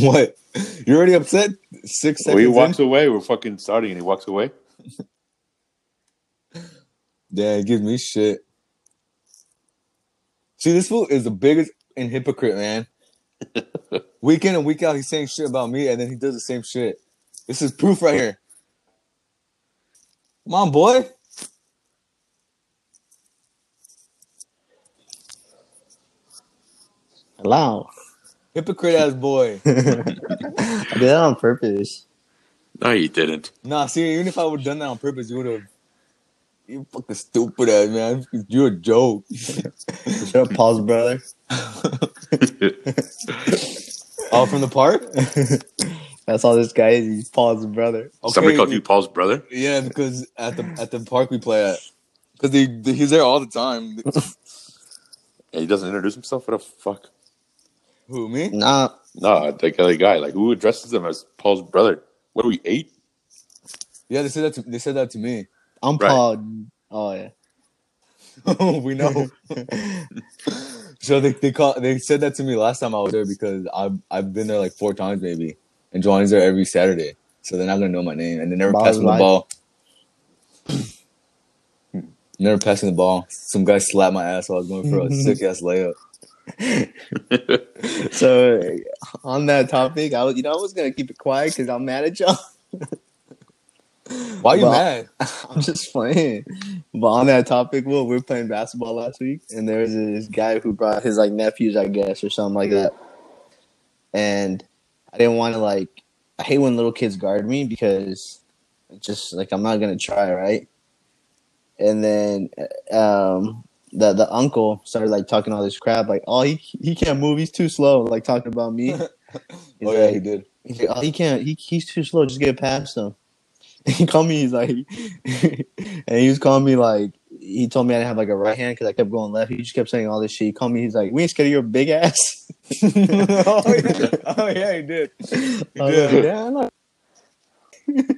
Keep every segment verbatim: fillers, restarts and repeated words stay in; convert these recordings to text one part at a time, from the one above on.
What? You're already upset? Six seconds. Well, he walks in? away. We're fucking starting, and he walks away. Yeah, he gives me shit. See, this fool is the biggest and hypocrite, man. Week in and week out, he's saying shit about me, and then he does the same shit. This is proof right here. Come on, boy. Hello. Hypocrite ass boy. I did that on purpose. No, you didn't. Nah, see, even if I would have done that on purpose, you would have. You fucking stupid ass, man. You're a joke. Shut up, Paul's brother. All from the park? That's all this guy is. He's Paul's brother. Okay. Somebody called you Paul's brother? Yeah, because at the at the park we play at. Because they, they, he's there all the time. Yeah, he doesn't introduce himself? What the fuck? Who, me? Nah. Nah, that other guy. Like, who addresses him as Paul's brother? What, are we eight? Yeah, they said that to, they said that to me. I'm right. Paul. Oh yeah. Oh, we know. So they they call they said that to me last time I was there because I've I've been there like four times maybe, and Giovanni's there every Saturday, so they're not gonna know my name, and they never pass me the ball. Never passing the ball. Some guy slapped my ass while I was going for a sick ass layup. So on that topic, I was you know I was gonna keep it quiet because I'm mad at y'all. Why are you but, mad? I'm just playing. But on that topic, well, we were playing basketball last week, and there was this guy who brought his like nephews, I guess, or something like that. And I didn't want to like. I hate when little kids guard me because it's just like I'm not gonna try, right? And then um, the the uncle started like talking all this crap, like, "Oh, he he can't move. He's too slow." Like talking about me. Oh like, yeah, he did. He's like, "Oh, he can't. He he's too slow. Just get past him." He called me, he's like, and he was calling me like, he told me I didn't have like a right hand because I kept going left. He just kept saying all this shit. He called me, he's like, "We ain't scared of your big ass." oh, yeah. oh, yeah, he did. He I did. Like, yeah,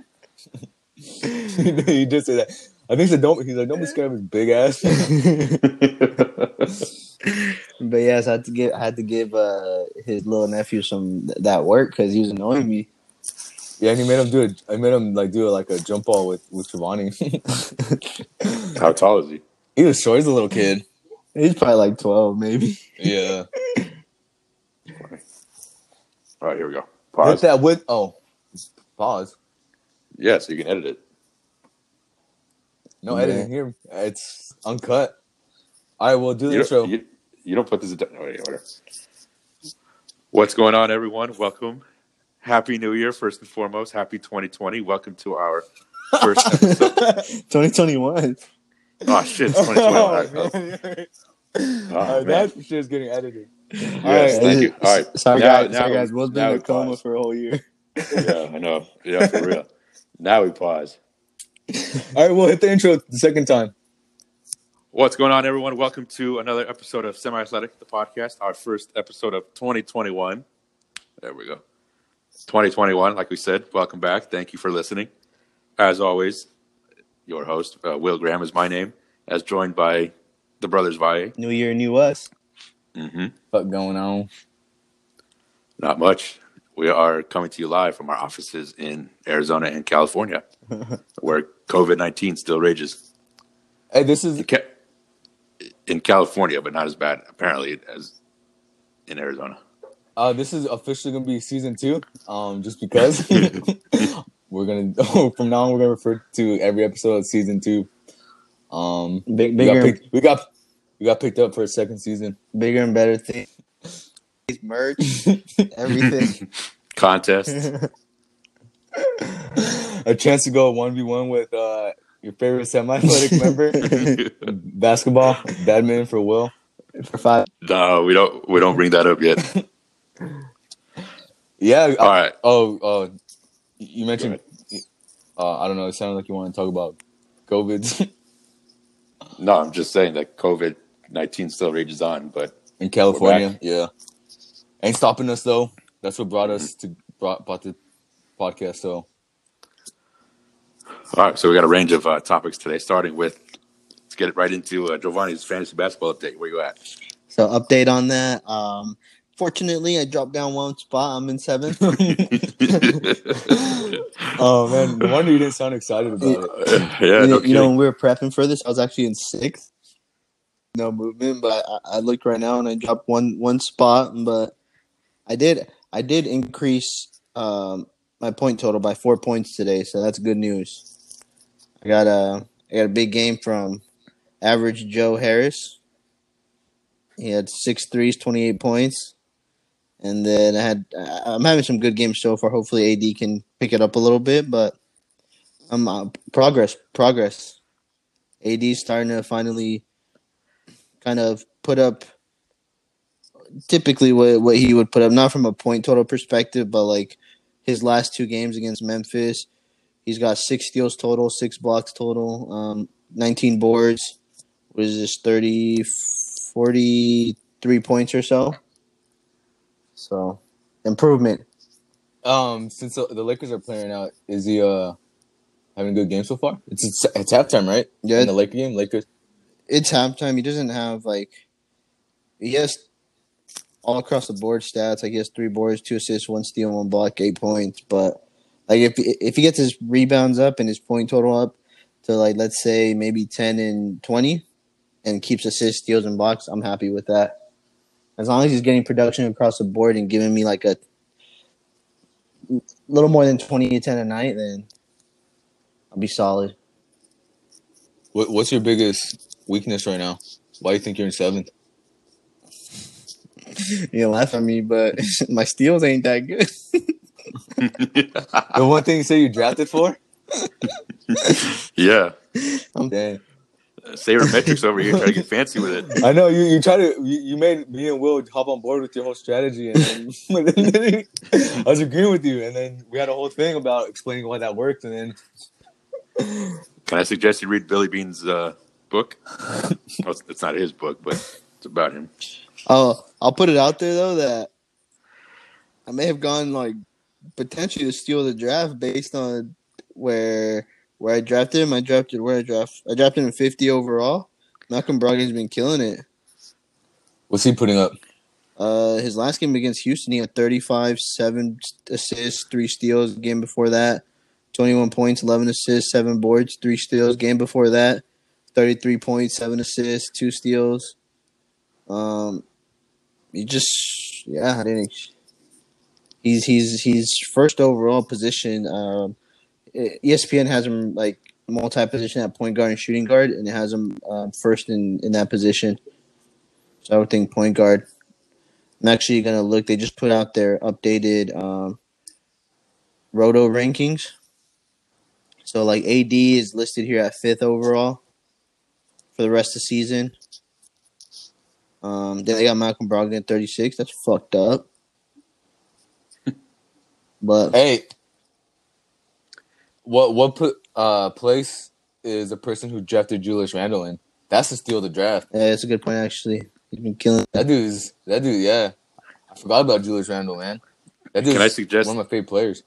he did say that. I think he said, don't, he's like, "Don't be scared of his big ass." But yes, yeah, so I had to give, I had to give uh, his little nephew some that work because he was annoying me. Yeah, and he made him do it. I made him like do a, like a jump ball with with Giovanni. How tall is he? He was short as a little kid. He's probably like twelve, maybe. Yeah. All right, here we go. Pause. Hit that with oh, pause. Yeah, so you can edit it. No yeah. editing here. It's uncut. All right, we'll do the intro. You, you don't put this in. No, wait, whatever. What's going on, everyone? Welcome. Happy New Year, first and foremost. Happy twenty twenty. Welcome to our first episode. twenty twenty-one. Oh, shit. It's twenty twenty-one. Oh, oh, that shit's getting edited. Yes, all right. Thank you. All right. Sorry, now, guys. Now, Sorry, guys. We'll be in a coma pause. For a whole year. Yeah, I know. Yeah, for real. Now we pause. All right. We'll hit the intro the second time. What's going on, everyone? Welcome to another episode of Semi-Athletic, the podcast, our first episode of twenty twenty-one. There we go. twenty twenty-one, like we said, welcome back. Thank you for listening. As always, your host, uh, Will Graham is my name, as joined by the Brothers Valle. New year, new us. Mm-hmm. What's going on? Not much. We are coming to you live from our offices in Arizona and California, where COVID nineteen still rages. Hey, this is... In, Ca- in California, but not as bad, apparently, as in Arizona. Uh, this is officially gonna be season two, um, just because we're gonna oh, from now on we're gonna refer to every episode of season two. Um, Big, bigger, we, got picked, we got we got picked up for a second season. Bigger and better things, merch, everything, contests, a chance to go one v one with uh, your favorite semi-athletic member, basketball, badminton for Will for five. No, we don't. We don't bring that up yet. Yeah. All I, right. Oh, oh, you mentioned. Uh, I don't know. It sounded like you want to talk about COVID. No, I'm just saying that COVID nineteen still rages on, but in California, yeah, ain't stopping us though. That's what brought us to brought, brought the podcast. So, all right. So we got a range of uh, topics today, starting with let's get it right into uh, Giovanni's fantasy basketball update. Where you at? So, update on that. Um, Fortunately, I dropped down one spot. I'm in seventh. Oh, man. No wonder you didn't sound excited about it. Yeah, you, no you know, when we were prepping for this, I was actually in sixth. No movement, but I, I looked right now and I dropped one, one spot. But I did I did increase um, my point total by four points today, so that's good news. I got a, I got a big game from average Joe Harris. He had six threes, twenty-eight points. And then I had, I'm having some good games so far. Hopefully A D can pick it up a little bit, but um, uh, progress, progress. A D's starting to finally kind of put up typically what, what he would put up, not from a point total perspective, but like his last two games against Memphis, he's got six steals total, six blocks total, um, nineteen boards, what is this, thirty, forty-three points or so. So, improvement. Um, since the, the Lakers are playing out, is he uh having a good game so far? It's it's, it's halftime, right? Yeah. In the Lakers game, Lakers. It's halftime. He doesn't have like he has all across the board stats. Like he has three boards, two assists, one steal, one block, eight points. But like if if he gets his rebounds up and his point total up to like let's say maybe ten and twenty, and keeps assists, steals, and blocks, I'm happy with that. As long as he's getting production across the board and giving me like a little more than twenty to ten a night, then I'll be solid. What, what's your biggest weakness right now? Why do you think you're in seventh? You're laughing at me, but my steals ain't that good. The one thing you say you drafted for? Yeah. I'm dead. Saber metrics over here, try to get fancy with it. I know you. You try to. You, you made me and Will hop on board with your whole strategy, and then, and then I was agreeing with you. And then we had a whole thing about explaining why that worked. And then, can I suggest you read Billy Bean's uh, book? Well, it's not his book, but it's about him. Oh, I'll put it out there though that I may have gone like potentially to steal the draft based on where. Where I drafted him, I drafted where I draft. I drafted him fifty overall. Malcolm Brogdon's been killing it. What's he putting up? Uh, his last game against Houston, he had thirty-five, seven assists, three steals. Game before that, twenty-one points, eleven assists, seven boards, three steals. Game before that, thirty-three points, seven assists, two steals. Um, he just yeah, I didn't. He's he's he's first overall position. Um. E S P N has him like multi-position at point guard and shooting guard, and it has him um, first in, in that position. So I would think point guard. I'm actually going to look. They just put out their updated um, Roto rankings. So like A D is listed here at fifth overall for the rest of the season. Um, then they got Malcolm Brogdon at thirty-six. That's fucked up. But hey. What what uh, place is a person who drafted Julius Randle in? That's a steal of the draft. Yeah, that's a good point, actually. He's been killing it. That dude's – that dude, yeah. I forgot about Julius Randle, man. That dude's can I suggest, one of my favorite players.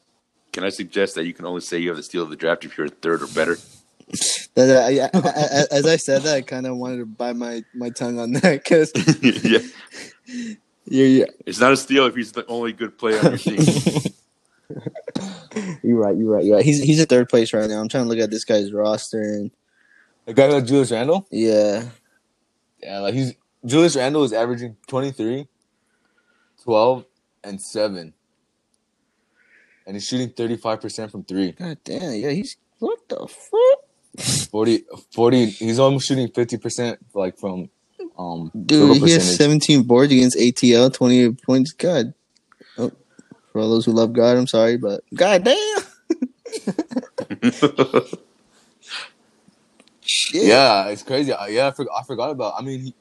Can I suggest that you can only say you have the steal of the draft if you're third or better? that, I, I, as I said that, I kind of wanted to bite my, my tongue on that because yeah. Yeah, yeah. It's not a steal if he's the only good player on your team. You're right, you're right, you're right. He's he's in third place right now. I'm trying to look at this guy's roster and the guy like Julius Randle? Yeah. Yeah, like he's Julius Randle is averaging twenty-three, twelve, and seven. And he's shooting thirty-five percent from three. God damn, yeah, he's what the fuck? forty forty he's almost shooting fifty percent like from um dude, he percentage. Has seventeen boards against A T L, twenty-eight points. God. Oh. For all those who love God, I'm sorry, but goddamn. Shit. Yeah, it's crazy. Yeah, I, for, I forgot about. I mean, he,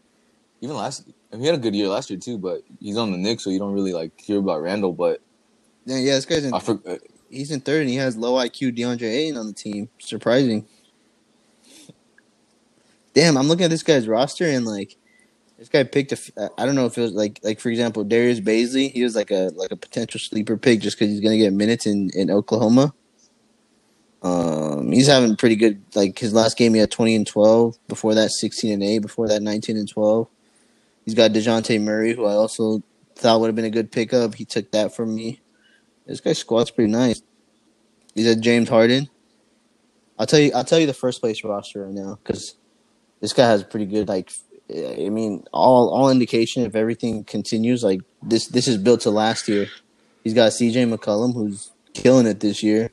even last, I mean, he had a good year last year too. But he's on the Knicks, so you don't really like hear about Randall. But yeah, yeah, this guy's in. I for, he's in third, and he has low I Q DeAndre Ayton on the team. Surprising. Damn, I'm looking at this guy's roster and like. This guy picked a. I don't know if it was like, like for example, Darius Baisley. He was like a like a potential sleeper pick just because he's gonna get minutes in, in Oklahoma. Um, he's having pretty good. Like his last game, he had twenty and twelve. Before that, sixteen and eight. Before that, nineteen and twelve. He's got DeJounte Murray, who I also thought would have been a good pickup. He took that from me. This guy's squad's pretty nice. He's at James Harden. I'll tell you. I'll tell you the first place roster right now because this guy has a pretty good like. I mean, all all indication if everything continues like this. This is built to last year. He's got C J. McCollum who's killing it this year.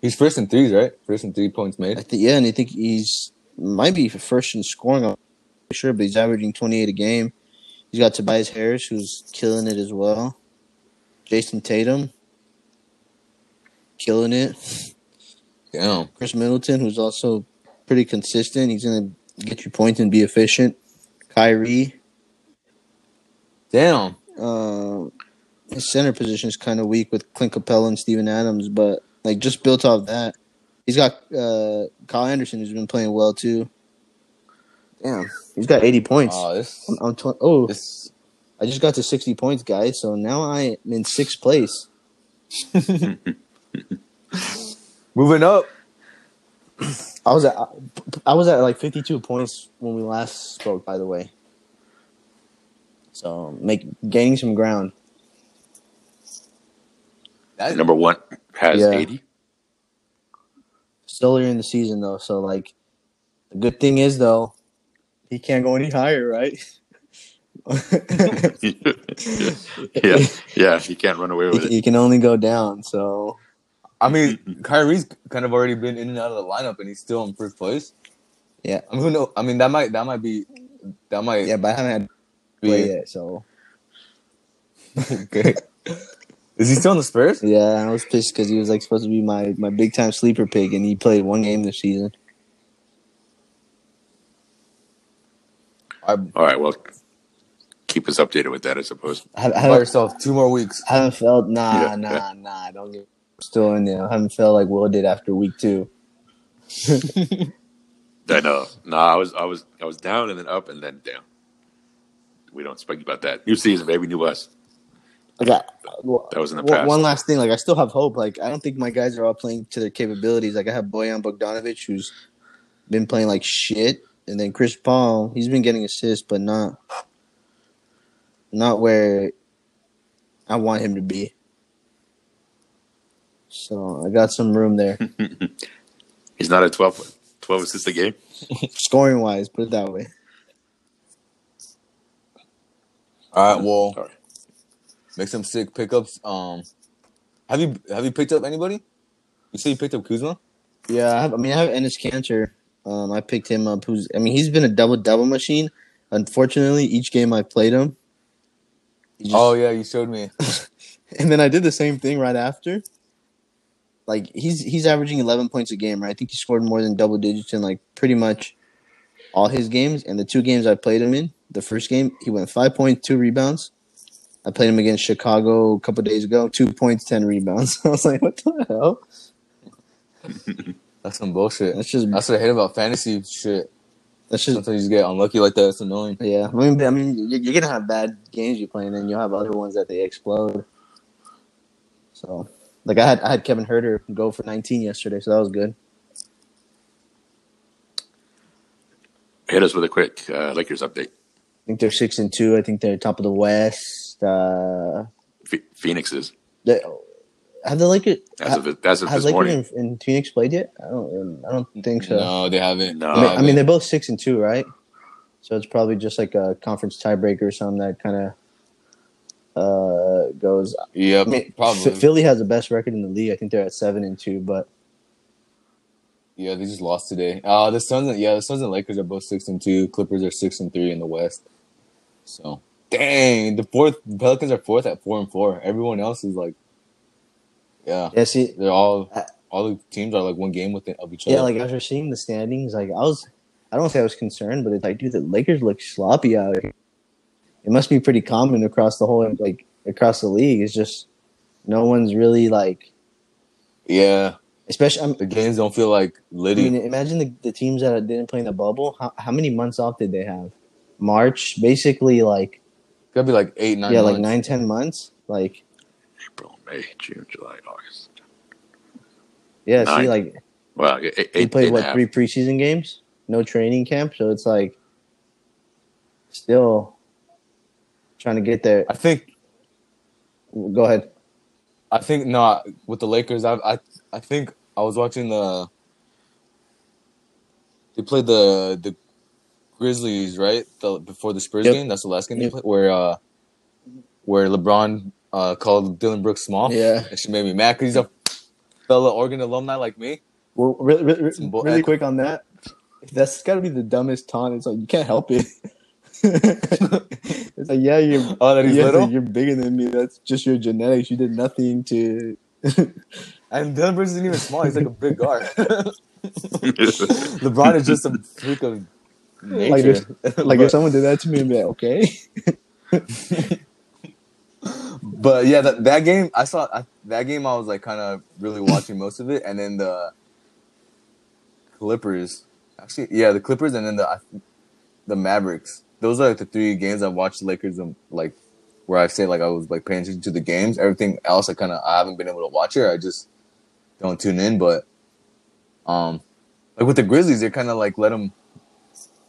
He's first in threes, right? First in three points made. I th- yeah, and I think he's might be first in scoring. I'm not sure, but he's averaging twenty-eight a game. He's got Tobias Harris who's killing it as well. Jason Tatum. Killing it. Yeah. Chris Middleton, who's also pretty consistent. He's going to get you points and be efficient. Kyrie. Damn. Uh, his center position is kind of weak with Clint Capella and Steven Adams, but like just built off that. He's got uh, Kyle Anderson, who's been playing well, too. Damn. He's got eighty points. Oh, this, I'm, I'm tw- oh this. I just got to sixty points, guys, so now I'm in sixth place. Moving up, I was at I was at like fifty-two points when we last spoke. By the way, so make gaining some ground. That number one has yeah. eighty. Still early in the season though, so like the good thing is though, he can't go any higher, right? yeah. yeah, yeah, he can't run away with it. He can only go down, so. I mean, Kyrie's kind of already been in and out of the lineup, and he's still in first place. Yeah, I mean, who knows? I mean, that might that might be that might. Yeah, but I haven't had to play yet, so. Okay, is he still on the Spurs? Yeah, I was pissed because he was like supposed to be my, my big time sleeper pick, and he played one game this season. I, All right, well, keep us updated with that, I suppose. Have, have yourself two more weeks. I haven't felt nah, yeah. nah, nah. Don't get. Still in there. I haven't felt like Will did after week two. I know. No, I was, I was, I was down and then up and then down. We don't speak about that. New season, baby, new us. Okay. That was in the well, past. One last thing, like I still have hope. Like I don't think my guys are all playing to their capabilities. Like I have Bojan Bogdanovic, who's been playing like shit, and then Chris Paul. He's been getting assists, but not, not where I want him to be. So I got some room there. He's not at twelve, twelve assists a game? Scoring wise, put it that way. All right, well, All right. Make some sick pickups. Um, have you have you picked up anybody? You say you picked up Kuzma? Yeah, I, have, I mean, I have Enes Kanter. Um, I picked him up. Who's? I mean, he's been a double-double machine. Unfortunately, each game I played him. Just... Oh, yeah, you showed me. And then I did the same thing right after. Like, he's he's averaging eleven points a game, right? I think he scored more than double digits in, like, pretty much all his games. And the two games I played him in, the first game, he went five points, two rebounds. I played him against Chicago a couple days ago, two points, ten rebounds. I was like, what the hell? That's some bullshit. That's just that's what I hate about fantasy shit. That's just Sometimes you get unlucky like that. It's annoying. Yeah. I mean, I mean you're going to have bad games you play, and then you'll have other ones that they explode. So... Like, I had I had Kevin Huerter go for nineteen yesterday, so that was good. Hit us with a quick uh, Lakers update. I think they're six and two. I think they're top of the West. Uh, F- Phoenix is. They, have the Lakers as of, it, as of this Lakers morning? Have Lakers and Phoenix played yet? I don't. I don't think so. No, they haven't. No, I mean, I mean they're both six and two, right? So it's probably just like a conference tiebreaker or something that kind of. Uh, goes. Yeah, I mean, probably. Philly has the best record in the league. I think they're at seven and two, but yeah, they just lost today. Uh the Suns. Yeah, the Suns and Lakers are both six and two. Clippers are six and three in the West. So dang, the fourth Pelicans are fourth at four and four. Everyone else is like, yeah, yeah. See, they're all all the teams are like one game with of each other. Yeah, like after seeing the standings, like I was, I don't say I was concerned, but it's like, dude, the Lakers look sloppy out here. It must be pretty common across the whole, like across the league. It's just no one's really like, yeah. Especially I mean, the games don't feel like litty. I mean, imagine the, the teams that didn't play in the bubble. How how many months off did they have? March, basically, like that'd be like eight, nine. Yeah, months. Like nine, ten months. Like April, May, June, July, August. Yeah, nine. See, like well, eight, they played eight what three preseason games, no training camp, so it's like still. Trying to get there. I think Go ahead. I think not with the Lakers. I I I think I was watching the. They played the the Grizzlies, right? The, before the Spurs yep. game. That's the last game yep. they played, where uh, where LeBron uh, called Dylan Brooks small. Yeah, and she made me mad because he's a fellow Oregon alumni like me. Well, really, really, bull- really quick on that. That's got to be the dumbest taunt. It's like you can't help it. It's like, yeah, you're oh, that he's yeah, little? Like, you're bigger than me. That's just your genetics. You did nothing to. And Dylan Brooks isn't even small. He's like a big guard. LeBron is just a freak of nature. Like if, like but, if someone did that to me, I'd be like, okay. But yeah, that, that game I saw. I, that game I was like kind of really watching most of it, and then the Clippers. Actually, yeah, the Clippers, and then the the Mavericks. Those are like the three games I watched the Lakers, and like where I say like I was like paying attention to the games. Everything else, I kind of I haven't been able to watch it. I just don't tune in. But um, like with the Grizzlies, they kind of like let them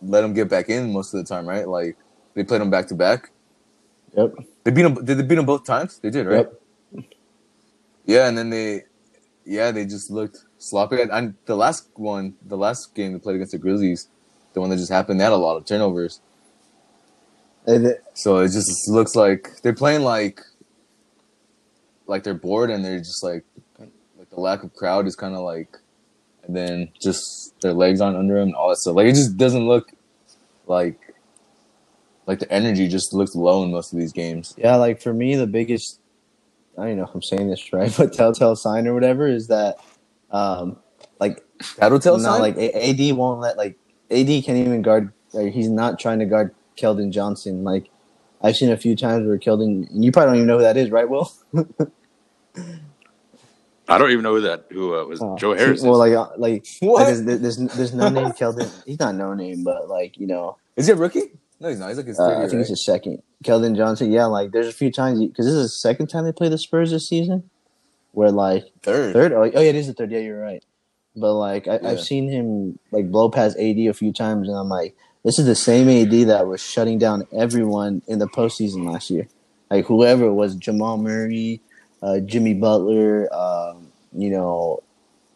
let them get back in most of the time, right? Like they played them back to back. Yep. They beat them. Did they beat them both times? They did, right? Yep. Yeah, and then they, yeah, they just looked sloppy. And, and the last one, the last game they played against the Grizzlies, the one that just happened, they had a lot of turnovers. It, so it just looks like they're playing like, like they're bored, and they're just like, like the lack of crowd is kind of like, and then just their legs aren't under them and all that stuff. Like it just doesn't look like. Like, the energy just looks low in most of these games. Yeah, like, for me, the biggest, I don't know if I'm saying this right, but telltale sign or whatever is that, um, like, telltale sign? Like, A D won't let, like, A D can't even guard, like, he's not trying to guard Keldon Johnson. Like, I've seen a few times where Keldon, and you probably don't even know who that is, right, Will? I don't even know who that, who uh, was, oh, Joe Harris. Well, like, uh, like, what? Like there's, there's, there's no name Keldon. He's not no name, but, like, you know. Is he a rookie? No, he's not. He's like his third uh, year, I think right? It's his second. Keldon Johnson, yeah, like there's a few times because this is the second time they play the Spurs this season, where like third, third, oh, oh yeah, it is the third. Yeah, you're right. But like I, yeah. I've seen him like blow past A D a few times, and I'm like, this is the same A D that was shutting down everyone in the postseason last year. Like whoever it was, Jamal Murray, uh, Jimmy Butler, um, you know,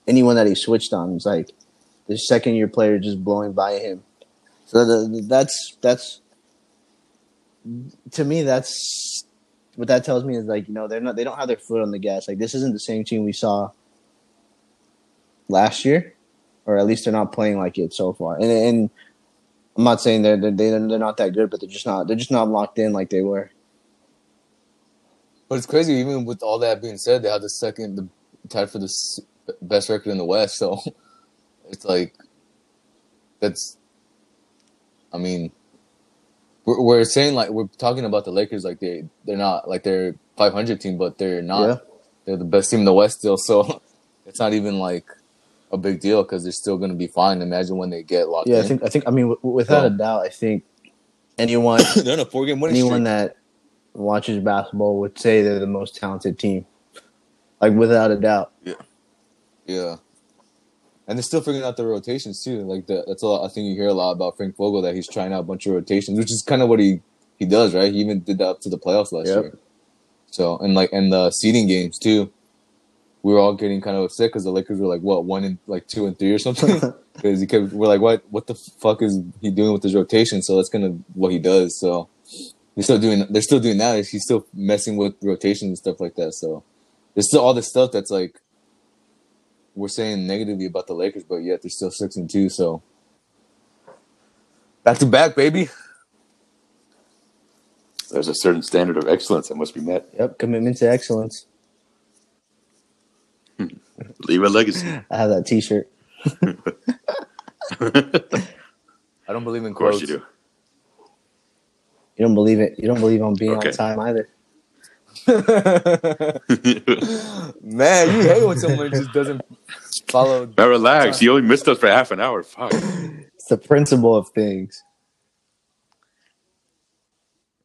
anyone that he switched on, it's like the second year player just blowing by him. That's that's to me. That's what that tells me is like you know they're not they don't have their foot on the gas. Like this isn't the same team we saw last year, or at least they're not playing like it so far. And, and I'm not saying they're, they're they're not that good, but they're just not they're just not locked in like they were. But it's crazy. Even with all that being said, they have the second the tied for the best record in the West. So it's like that's. I mean, we're, we're saying like we're talking about the Lakers like they they're not like they're five hundred team, but they're not. Yeah. They're the best team in the West still, so it's not even like a big deal because they're still going to be fine. Imagine when they get locked. Yeah, in. I think I think I mean w- without so, a doubt, I think anyone they're in a four game winning streak. Anyone that watches basketball would say they're the most talented team, like without a doubt. Yeah. Yeah. And they're still figuring out their rotations too. Like the, that's a lot, I think you hear a lot about Frank Vogel that he's trying out a bunch of rotations, which is kind of what he, he does, right? He even did that up to the playoffs last yep. year. So and like and the seeding games too, we were all getting kind of upset because the Lakers were like what one and like two and three or something because he kept we're like what what the fuck is he doing with his rotation? So that's kind of what he does. So they're still doing they're still doing that. He's still messing with rotations and stuff like that. So there's still all this stuff that's like. We're saying negatively about the Lakers, but yet they're still six and two. So back to back, baby. There's a certain standard of excellence that must be met. Yep, commitment to excellence. Leave a legacy. I have that T-shirt. I don't believe in quotes. Of course you do. You don't believe it. You don't believe on being okay. on time either. Man, you hate when someone just doesn't follow. Now relax, you only missed us for half an hour. Fuck. It's the principle of things.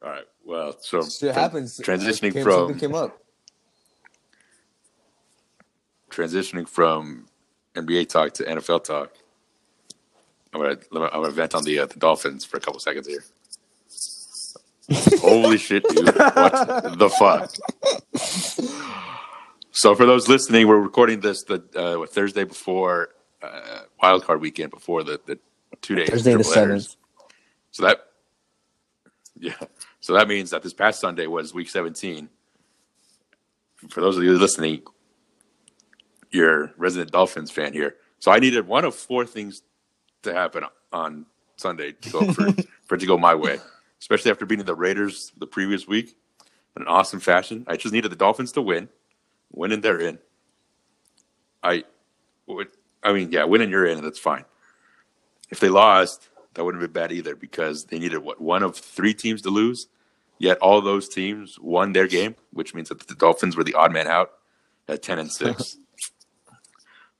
All right. Well, so shit tra- happens. Transitioning came, from came up. Transitioning from N B A talk to N F L talk. I'm gonna I'm gonna vent on the uh, the Dolphins for a couple seconds here. Holy shit, dude. What the fuck? So for those listening, we're recording this the uh, Thursday before uh, Wild Card Weekend, before the, the two days. Thursday the seventh. So that, yeah. So that means that this past Sunday was Week seventeen. For those of you listening, you're resident Dolphins fan here. So I needed one of four things to happen on Sunday to go for, for it to go my way, especially after beating the Raiders the previous week in an awesome fashion. I just needed the Dolphins to win. Win and they're in. I would, I mean, yeah, win and you're in, that's fine. If they lost, that wouldn't be bad either, because they needed, what, one of three teams to lose? Yet all those teams won their game, which means that the Dolphins were the odd man out at ten and six.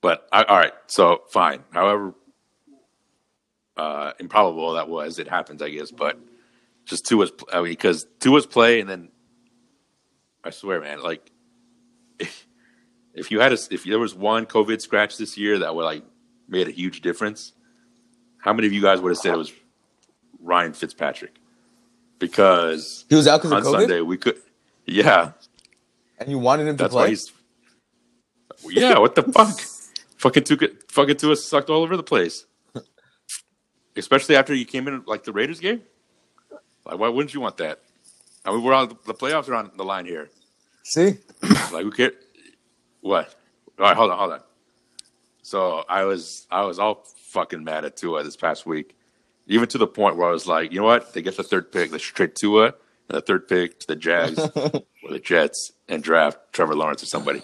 But, all right, so fine. However uh, improbable that was, it happens, I guess. But just Tua's, I mean, because Tua's play, and then I swear, man, like, if, if you had a, if there was one COVID scratch this year that would, like, made a huge difference, how many of you guys would have said it was Ryan Fitzpatrick? Because he was out because of COVID? On Sunday we could, yeah. And you wanted him to That's play? Why he's, yeah, what the fuck? Fucking Tua, fucking Tua sucked all over the place. Especially after you came in like the Raiders game. Like, why wouldn't you want that? I mean, we're on the playoffs are on the line here. See, like who cares? What? All right, hold on, hold on. So I was, I was all fucking mad at Tua this past week, even to the point where I was like, you know what? They get the third pick, they should trade Tua and the third pick to the Jags or the Jets and draft Trevor Lawrence or somebody.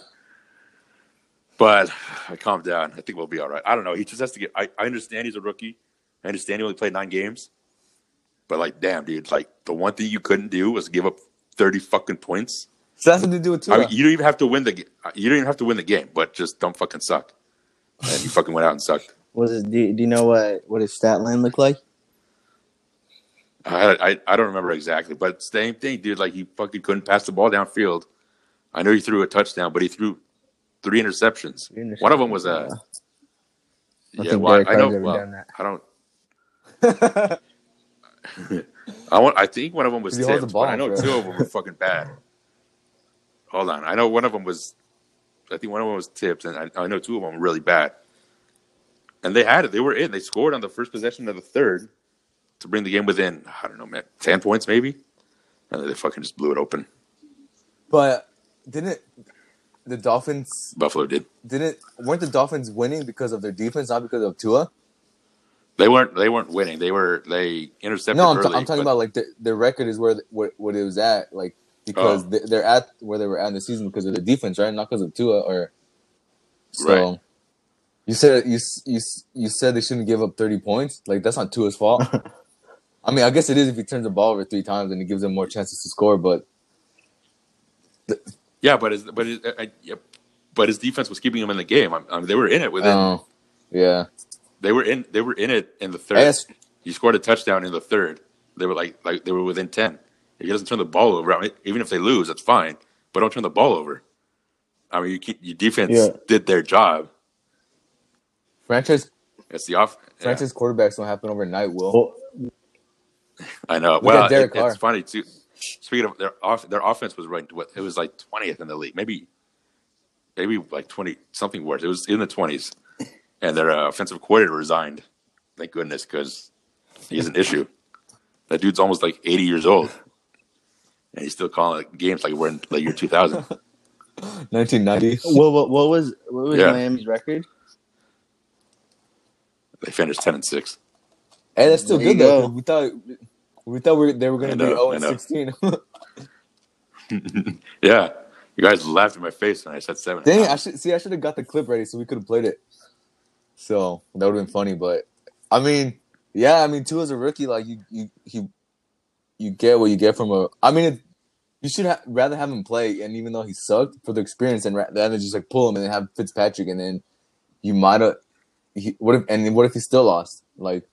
But I calmed down. I think we'll be all right. I don't know. He just has to get – I understand he's a rookie. I understand he only played nine games. But, like, damn, dude. Like, the one thing you couldn't do was give up thirty fucking points. So that's what they do with Tua. I mean, you don't even have to win the – you don't even have to win the game, but just don't fucking suck. And he fucking went out and sucked. What is, do, you, do you know what, what his stat line looked like? I, I I don't remember exactly. But same thing, dude. Like, he fucking couldn't pass the ball downfield. I know he threw a touchdown, but he threw – Three interceptions. Three interceptions. One of them was a. Yeah, I, yeah, well, I, I know. Well, I don't. I want. I think one of them was tipped. The ball, but I know bro. Two of them were fucking bad. Hold on. I know one of them was. I think one of them was tipped, and I, I know two of them were really bad. And they had it. They were in. They scored on the first possession of the third to bring the game within. I don't know, man, ten points maybe, and then they fucking just blew it open. But didn't it? The Dolphins... Buffalo did. Didn't... Weren't the Dolphins winning because of their defense, not because of Tua? They weren't They weren't winning. They were... They intercepted No, I'm, early, t- I'm talking about, like, the, their record is where, the, where what it was at, like, because oh. they're at where they were at in the season because of their defense, right? Not because of Tua, or... So... Right. You said, you, you, you said they shouldn't give up thirty points? Like, that's not Tua's fault. I mean, I guess it is if he turns the ball over three times and it gives them more chances to score, but... The, Yeah, but his, but his, I, yeah, but his defense was keeping him in the game. I, I mean, they were in it within. Oh, yeah, they were in. They were in it in the third. Asked, you scored a touchdown in the third. They were like, like they were within ten. If he doesn't turn the ball over, I mean, even if they lose, that's fine. But don't turn the ball over. I mean, you keep, your defense yeah. did their job. Franchise. That's the off. Franchise yeah. quarterbacks don't happen overnight. Will. I know. Look well, it, it's funny too. Speaking of their off, their offense was right. It was like twentieth in the league, maybe, maybe like twenty something worse. It was in the twenties, and their uh, offensive coordinator resigned. Thank goodness, because he's an issue. That dude's almost like eighty years old, and he's still calling like, games like we're in the year two thousand, nineteen ninety. Well, what, what was what was yeah. Miami's record? They finished ten and six. Hey, that's still there good though. Go. We thought. We thought we were, they were going to be zero and sixteen. Yeah. You guys laughed in my face when I said seven. Dang, I should, see, I should have got the clip ready so we could have played it. So that would have been funny. But, I mean, yeah, I mean, Tua's a rookie. Like, you you, he, you get what you get from a – I mean, it, you should ha- rather have him play, and even though he sucked, for the experience, and ra- rather just, like, pull him and then have Fitzpatrick, and then you might have – what if and what if he still lost? Like,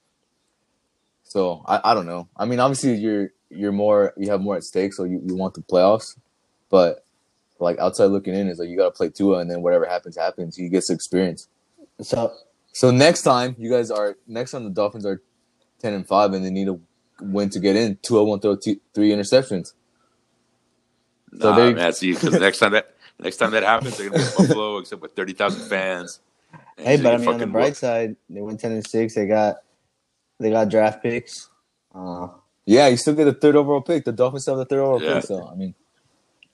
So I, I don't know. I mean, obviously you're you're more you have more at stake, so you, you want the playoffs. But like outside looking in is like you gotta play Tua, and then whatever happens happens. He gets experience. So so next time you guys are next time the Dolphins are ten and five, and they need a win to get in. Tua won't throw t- three interceptions. So nah, they... man, see, because next time that next time that happens, they're gonna be Buffalo, except with thirty thousand fans. Hey, but I mean, on the bright work. side, they went ten and six. They got they got draft picks. Uh, yeah, you still get a third overall pick. The Dolphins have the third overall yeah. pick. So I mean,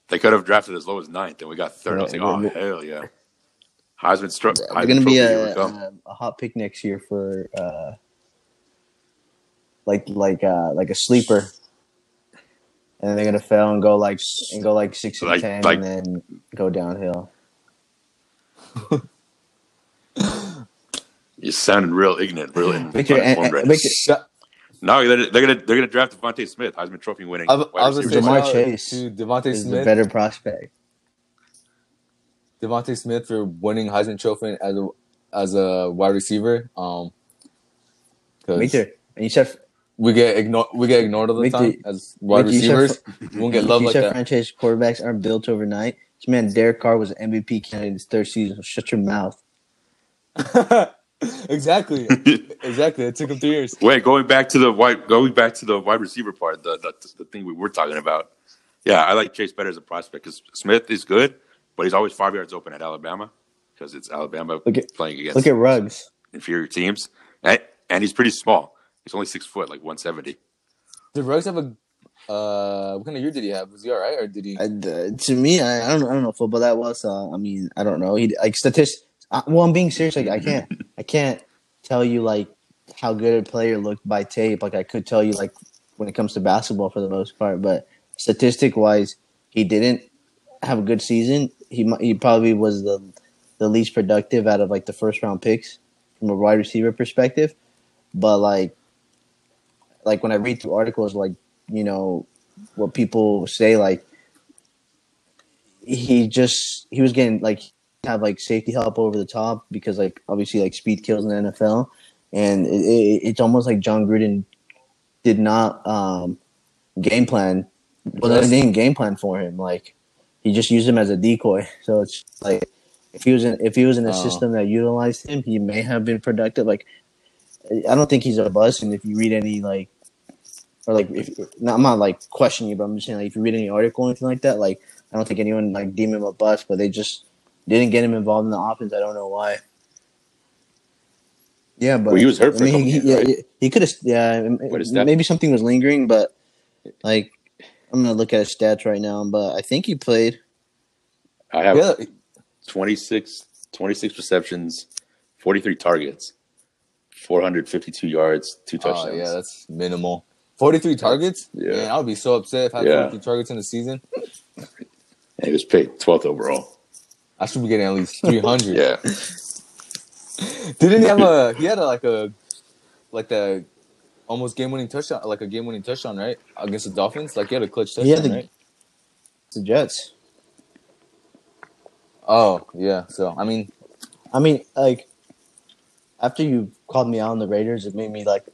they could have drafted as low as ninth, and we got third. Right. I was like, oh we're, hell yeah, Heisman struck. They're Heisman gonna be a, a, a hot pick next year for uh, like like uh, like a sleeper. And then they're gonna fail and go like and go like six and like, ten, like, and then go downhill. You sounded real ignorant, real ignorant. Right now. No, they're, they're gonna they're gonna draft Devontae Smith, Heisman Trophy winning. I was gonna say Jamar Chase, dude, Devontae is Smith, a better prospect. Devontae Smith for winning Heisman Trophy as a as a wide receiver. Um, me too. And you said. We get ignored. We get ignored all the Mickey, time as wide Mickey, receivers. Said, we won't get love like that. Franchise quarterbacks aren't built overnight. This man, Derek Carr, was an M V P candidate in his third season. So shut your mouth. Exactly. Exactly. It took him three years. Wait, going back to the wide, going back to the wide receiver part, the the, the thing we were talking about. Yeah, I like Chase better as a prospect because Smith is good, but he's always five yards open at Alabama because it's Alabama at, playing against. Look at Ruggs. Inferior teams, and, and he's pretty small. He's only six foot, like one seventy. Did Ruggs have a? Uh, what kind of year did he have? Was he all right, or did he? I, uh, to me, I, I don't, I don't know football that well. So I mean, I don't know. He like statistics. Well, I'm being serious. Like I can't, I can't tell you like how good a player looked by tape. Like I could tell you like when it comes to basketball for the most part, but statistic wise, he didn't have a good season. He he probably was the the least productive out of like the first round picks from a wide receiver perspective, but like. Like when I read through articles, like, you know, what people say, like he just he was getting like have like safety help over the top because like obviously like speed kills in the N F L, and it, it, it's almost like John Gruden did not um, game plan. Well, they didn't game plan for him. Like he just used him as a decoy. So it's like if he was in if he was in a oh. system that utilized him, he may have been productive. Like I don't think he's a bust, and if you read any like. Or like, if, not, I'm not like questioning you, but I'm just saying, like, if you read any article or anything like that, like, I don't think anyone like deemed him a bust, but they just didn't get him involved in the offense. I don't know why. Yeah, but well, he was hurt. I for mean, he, he, right? yeah, he could have. Yeah, what is that? Maybe something was lingering, but like, I'm gonna look at his stats right now. But I think he played. I have yeah. twenty-six, twenty-six receptions, forty-three targets, four hundred fifty-two yards, two touchdowns. Oh, yeah, that's minimal. forty-three targets? Yeah. Man, I would be so upset if I had yeah. forty-three targets in the season. And he was picked twelfth overall. I should be getting at least three hundred. Yeah. Didn't he have a – he had a, like a – like the almost game-winning touchdown – like a game-winning touchdown, right, against the Dolphins? Like he had a clutch touchdown, the, right? The Jets. Oh, yeah. So, I mean – I mean, like, after you called me out on the Raiders, it made me, like –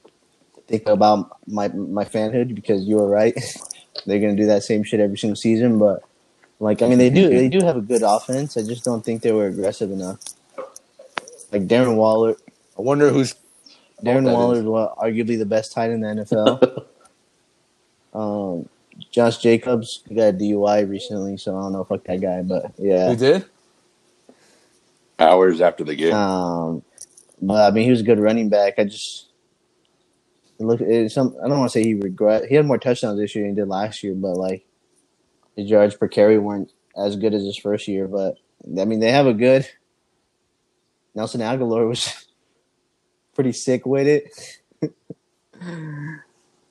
think about my my fanhood because you were right. They're gonna do that same shit every single season, but like I mean they do they do have a good offense. I just don't think they were aggressive enough. Like Darren Waller. I wonder who's Darren Waller is well, arguably the best tight end in the N F L. um, Josh Jacobs got a D U I recently, so I don't know. Fuck that guy, but yeah, he did. Hours after the game. Um, but I mean he was a good running back. I just. Look, some I don't want to say he regret. He had more touchdowns this year than he did last year, but like his yards per carry weren't as good as his first year. But I mean, they have a good. Nelson Aguilar was pretty sick with it.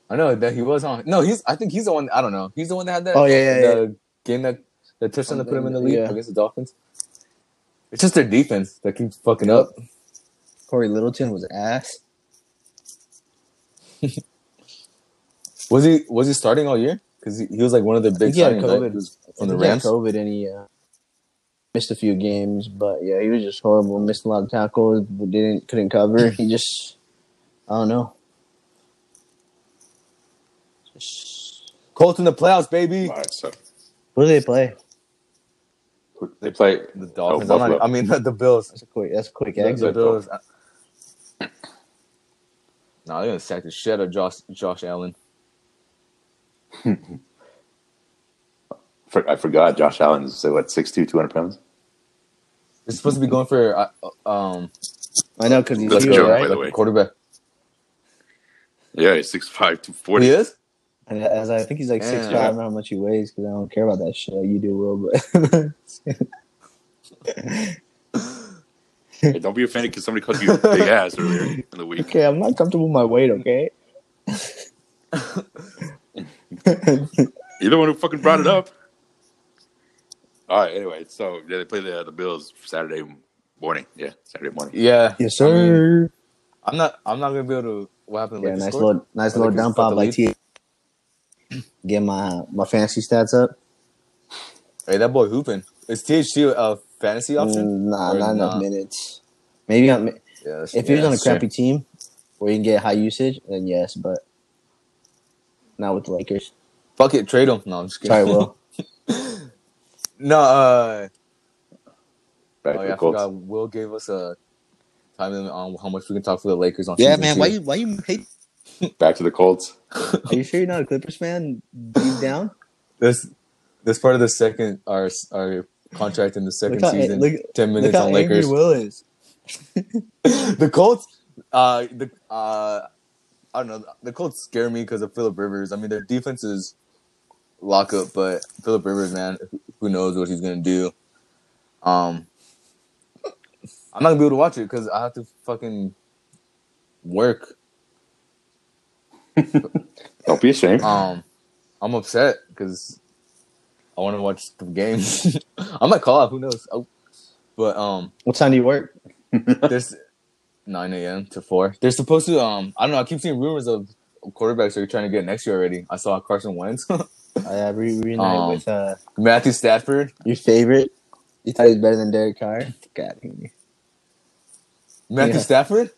I know that he was on. No, he's. I think he's the one. I don't know. He's the one that had that. Oh yeah, yeah. The yeah. game that the touchdown that put him in the lead yeah. against the Dolphins. It's just their defense that keeps fucking yep. up. Corey Littleton was ass. was he was he starting all year? Because he, he was like one of the big starting players on the Rams. He had COVID and he uh, missed a few games, but yeah, he was just horrible. Missed a lot of tackles, but didn't couldn't cover. He just I don't know. Just... Colts in the playoffs, baby. All right, so. Who do they play? They play the Dolphins. Oh, not, I mean the, the Bills. That's a quick. That's a quick exit. The Bills. No, nah, they're gonna sack the shit out of Josh Josh Allen. for, I forgot Josh Allen's, so what, six two, two hundred pounds? It's supposed to be going for uh, um. I know because he's huge, right? By the like way. Quarterback. Yeah, he's six five, two forty. He is? And as I think he's like six five. I don't know how much he weighs because I don't care about that shit. You do, Will, but. Hey, don't be offended because somebody called you a big ass earlier in the week. Okay, I'm not comfortable with my weight, okay? You're the one who fucking brought it up. All right, anyway, so yeah, they play the, the Bills Saturday morning. Yeah, Saturday morning. Yeah. Yes, sir. I mean, I'm not I'm not going to be able to – what happened? Yeah, like nice, little, nice little down pop by T. Get my my fantasy stats up. Hey, that boy hooping. Is T H T a fantasy option? Mm, nah, not enough not? minutes. Maybe not. Yeah, if yeah, you're on a crappy true. team where you can get high usage, then yes, but not with the Lakers. Fuck it, trade him. No, I'm just kidding. Sorry, Will. No, uh... Back oh, yeah, I forgot. Will gave us a time limit on how much we can talk for the Lakers on yeah, season man, two. Yeah, man, why you, why you hate... Back to the Colts. Are you sure you're not a Clippers fan? Deep down? This this part of the second... Our, our contract in the second how, season. Look, ten minutes look on Lakers. Will is. The Colts... Uh, the uh, I don't know. The Colts scare me because of Philip Rivers. I mean, their defense is... Lock up, but Philip Rivers, man, who knows what he's gonna do? Um, I'm not gonna be able to watch it because I have to fucking work. Don't be ashamed. Um, I'm upset because I want to watch the games. I might call out. Who knows? Oh, but um, what time do you work? There's nine a.m. to four. They're supposed to. Um, I don't know. I keep seeing rumors of quarterbacks they're trying to get next year already. I saw Carson Wentz. I uh, re- reunited um, with uh, Matthew Stafford. Your favorite? You thought he was better than Derek Carr? God, he... Matthew yeah. Stafford?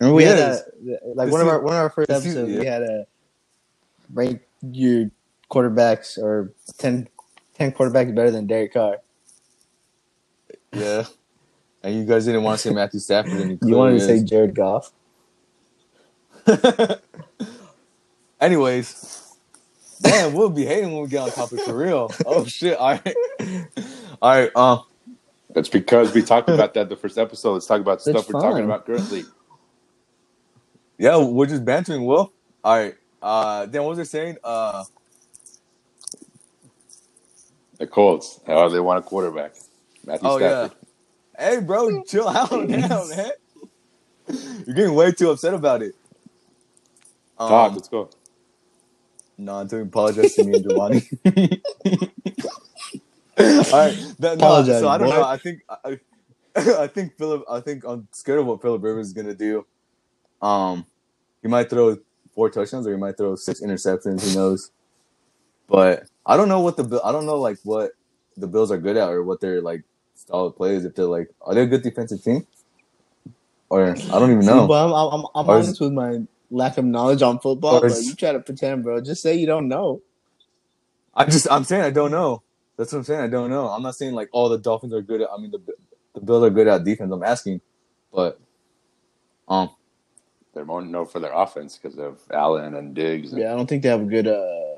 Remember we yes. had a, like this one of our one of our first episodes. Yeah. We had a rank your quarterbacks or ten, ten quarterbacks better than Derek Carr. Yeah, and you guys didn't want to say Matthew Stafford. And you wanted is. to say Jared Goff. Anyways. Man, we'll be hating when we get on topic for real. Oh shit! All right, all right. Um, that's because we talked about that the first episode. Let's talk about stuff we're fun. talking about currently. Yeah, we're just bantering. Will all right. Uh, then what was I saying? Uh, the Colts. Oh, they want a quarterback. Matthew oh, Stafford. Yeah. Hey, bro, chill out now, man. You're getting way too upset about it. Um, Talk. Let's go. No, don't apologize to me and Giovanni. All right, that, no, so I don't boy. know. I think I, I think Philip. I think I'm scared of what Philip Rivers is gonna do. Um, he might throw four touchdowns or he might throw six interceptions. Who knows? But I don't know what the I don't know like what the Bills are good at or what their like style of play is. If they're like, are they a good defensive team? Or I don't even know. But I'm I'm, I'm honest is, with my. lack of knowledge on football, bro. You try to pretend, bro. Just say you don't know. I just, I'm saying I don't know. That's what I'm saying. I don't know. I'm not saying like, oh, the Dolphins are good at. I mean, the the Bills are good at defense. I'm asking, but um, they're more known for their offense because of Allen and Diggs. And- yeah, I don't think they have a good. Uh, I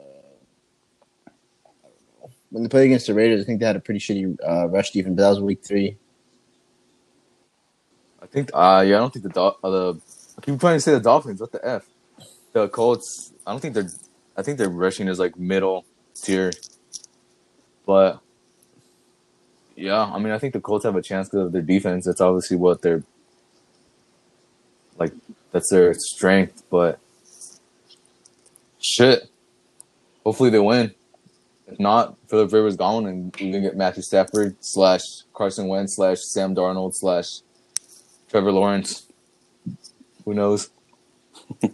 don't know. When they played against the Raiders, I think they had a pretty shitty uh, rush defense. But that was week three. I think. Uh, yeah, I don't think the Dol- uh, the. I keep trying to say the Dolphins. What the F? The Colts, I don't think they're – I think their rushing is, like, middle tier. But, yeah, I mean, I think the Colts have a chance because of their defense. That's obviously what they're – like, that's their strength. But, shit, hopefully they win. If not, Philip Rivers gone, and you're going to get Matthew Stafford slash Carson Wentz slash Sam Darnold slash Trevor Lawrence. Who knows?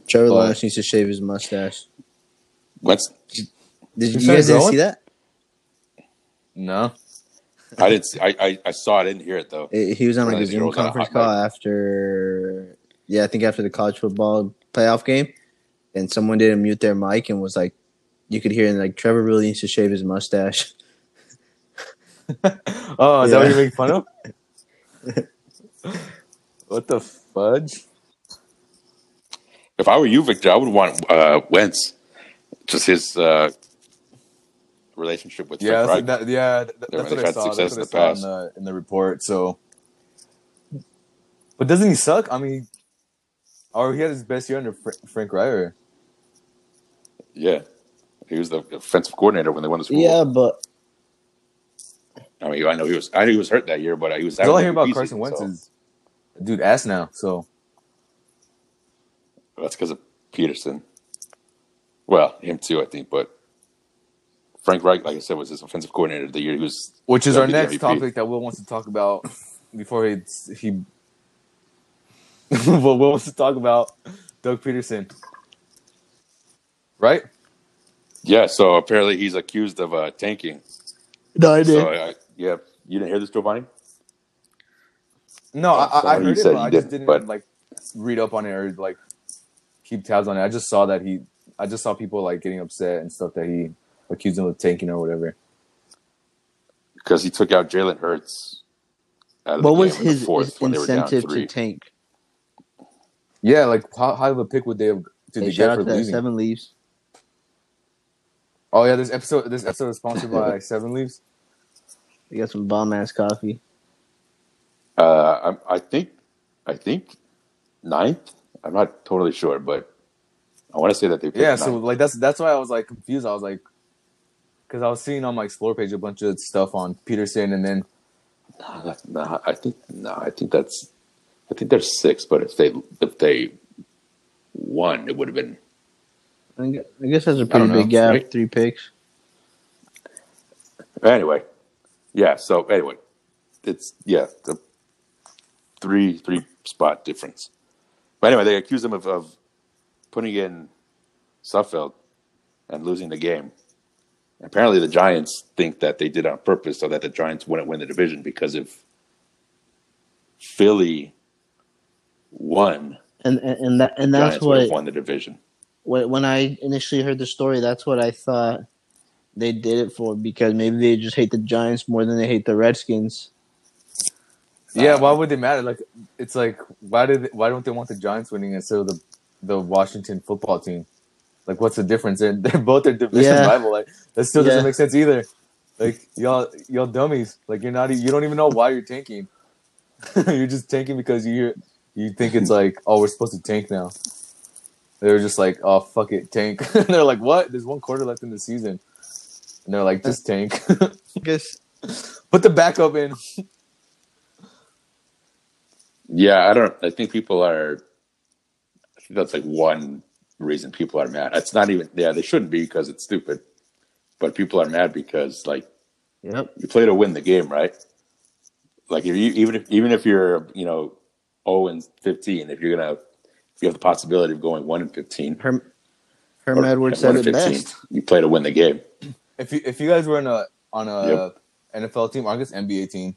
Trevor Lawrence needs to shave his mustache. What? Did you, you guys see that? No, I didn't. See, I, I I saw it. I didn't hear it though. It, he was on like a Zoom conference call after. Yeah, I think after the college football playoff game, and someone didn't mute their mic and was like, you could hear it, and like Trevor really needs to shave his mustache. Oh, is yeah. that what you're making fun of? What the fudge? If I were you, Victor, I would want uh, Wentz. Just his uh, relationship with yeah, Frank Reich. That, yeah, that, that's what I saw. That's what in I the saw in the, in the report. So, but doesn't he suck? I mean, or he had his best year under Fr- Frank Reich. Yeah, he was the offensive coordinator when they won the Super Bowl. Yeah, but I mean, I know he was. I knew he was hurt that year, but he was. All I hear about P C, Carson Wentz so. is, dude, ass now. So that's because of Peterson. Well, him too, I think. But Frank Reich, like I said, was his offensive coordinator of the year. He was, which is our next M V P. Topic that Will wants to talk about before he he. Will wants to talk about Doug Peterson, right? Yeah. So apparently, he's accused of uh, tanking. No, I did. So, uh, yeah, you didn't hear this, Giovanni? No, I, I, I heard it, but I just didn't but... like read up on it or like keep tabs on it. I just saw that he. I just saw people like getting upset and stuff that he accused him of tanking or whatever. Because he took out Jalen Hurts. Out of what the was his, the fourth his when incentive they were down to tank? Yeah, like how high of a pick would they have? Did hey, they shout get out for to losing? That Seven Leaves. Oh yeah, this episode this episode is sponsored by Seven Leaves. They got some bomb ass coffee. Uh, I I think I think ninth. I'm not totally sure, but. I want to say that they picked yeah, so like that's that's why I was like confused. I was like, because I was seeing on my Explore page a bunch of stuff on Peterson, and then nah, that's not, I think nah, I think that's I think they're six. But if they if they won, it would have been. I guess that's a pretty big know, gap. Right? Three picks. Anyway, yeah. So anyway, it's yeah, the three three spot difference. But anyway, they accused him of. of putting in Suffield and losing the game. Apparently the Giants think that they did on purpose so that the Giants wouldn't win the division, because if Philly won, and and, and that and that's Giants what won the division. When I initially heard the story, that's what I thought they did it for, because maybe they just hate the Giants more than they hate the Redskins. Yeah, um, why would they matter? Like it's like why did they, why don't they want the Giants winning instead of the the Washington football team? Like, what's the difference? And they're both their division yeah. rival. Like, that still doesn't yeah. make sense either. Like, y'all, y'all dummies. Like, you're not, you don't even know why you're tanking. You're just tanking because you hear, you think it's like, oh, we're supposed to tank now. They were just like, oh, fuck it, tank. And they're like, what? There's one quarter left in the season. And they're like, just tank. Guess. Put the backup in. Yeah, I don't, I think people are, that's like one reason people are mad. It's not even, yeah, they shouldn't be because it's stupid, but people are mad because like, yep. you play to win the game, right? Like if you, even if, even if you're, you know, oh and fifteen, if you're going to, if you have the possibility of going one and fifteen, Herm, Herm Edwards said it best. You play to win the game. If you, if you guys were in a, on a yep. N F L team, or I guess N B A team,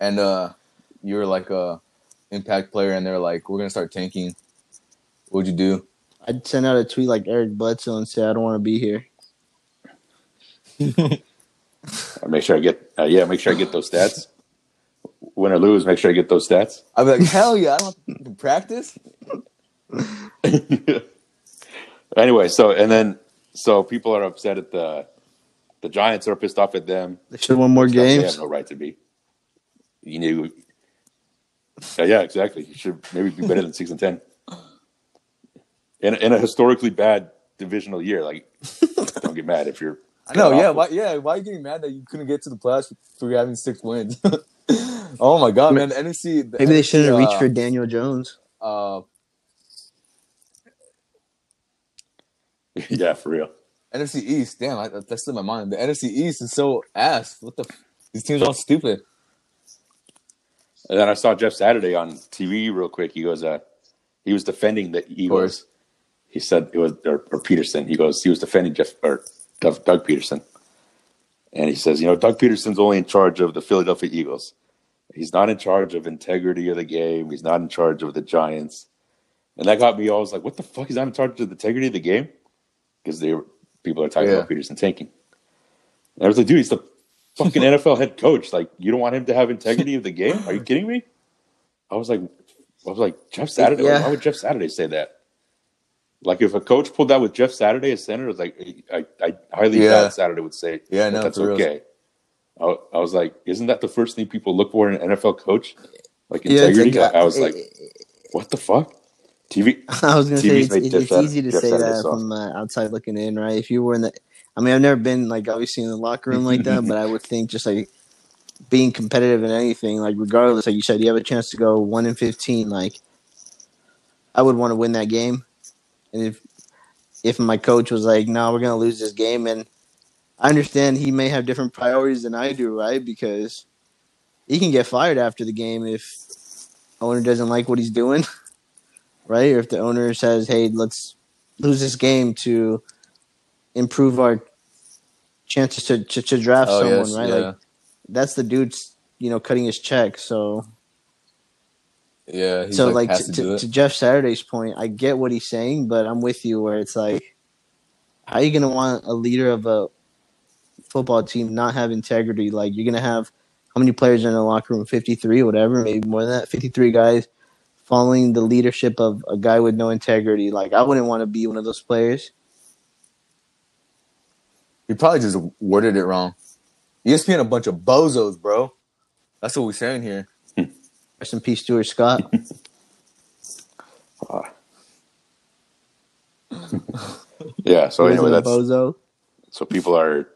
and uh, you were like a impact player and they're like, we're going to start tanking. What'd you do? I'd send out a tweet like Eric Bledsoe and say, I don't want to be here. I make sure I get, uh, yeah, make sure I get those stats. Win or lose, make sure I get those stats. I'd be like, hell yeah, I don't have to practice. Anyway, so, and then, so people are upset at the, the Giants are pissed off at them. They should have won more games. They have no right to be. You knew. Uh, yeah, exactly. You should maybe be better than six and ten. In, in a historically bad divisional year, like, don't get mad if you're. I know, yeah, why, yeah. Why are you getting mad that you couldn't get to the playoffs for having six wins? Oh my god, man! The N F C. The Maybe N F C, they should have uh, reached for Daniel Jones. Uh, yeah, for real. N F C East, damn, I, that slipped my mind. The N F C East is so ass. What the? F- These teams are all stupid. And then I saw Jeff Saturday on T V real quick. He goes, uh, he was defending the Eagles. He said it was, or, or Peterson. He goes, he was defending Jeff or Doug, Doug Peterson, and he says, you know, Doug Peterson's only in charge of the Philadelphia Eagles. He's not in charge of integrity of the game. He's not in charge of the Giants, and that got me. I was like, what the fuck? He's not in charge of the integrity of the game because they were, people are talking yeah. about Peterson tanking. And I was like, dude, he's the fucking N F L head coach. Like, you don't want him to have integrity of the game? Are you kidding me? I was like, I was like, Jeff Saturday. Yeah. Why would Jeff Saturday say that? Like, if a coach pulled that with Jeff Saturday as center, it's like, I, I highly yeah. doubt Saturday would say, yeah, no, that's okay. I, I was like, isn't that the first thing people look for in an N F L coach? Like, integrity? Yeah, like, I, I was like, what the fuck? T V? I was going to say, it's, it's, it's easy to Jeff say Saturday that soft. From uh, outside looking in, right? If you were in the – I mean, I've never been, like, obviously in the locker room like that, but I would think just, like, being competitive in anything, like, regardless, like you said, you have a chance to go one and fifteen, like, I would want to win that game. And if if my coach was like, no, we're going to lose this game, and I understand he may have different priorities than I do, right? Because he can get fired after the game if the owner doesn't like what he's doing, right? Or if the owner says, hey, let's lose this game to improve our chances to, to, to draft oh, someone, yes, right? Yeah. Like, that's the dude's, you know, cutting his check, so... Yeah. So, like, like to, to, to Jeff Saturday's point, I get what he's saying, but I'm with you where it's like, how are you going to want a leader of a football team not have integrity? Like, you're going to have how many players are in the locker room? fifty-three, whatever, maybe more than that. fifty-three guys following the leadership of a guy with no integrity. Like, I wouldn't want to be one of those players. You probably just worded it wrong. You're just being a bunch of bozos, bro. That's what we're saying here. Rest in peace, Stuart Scott. uh. Yeah, so anyway, that's... Bozo. So people are...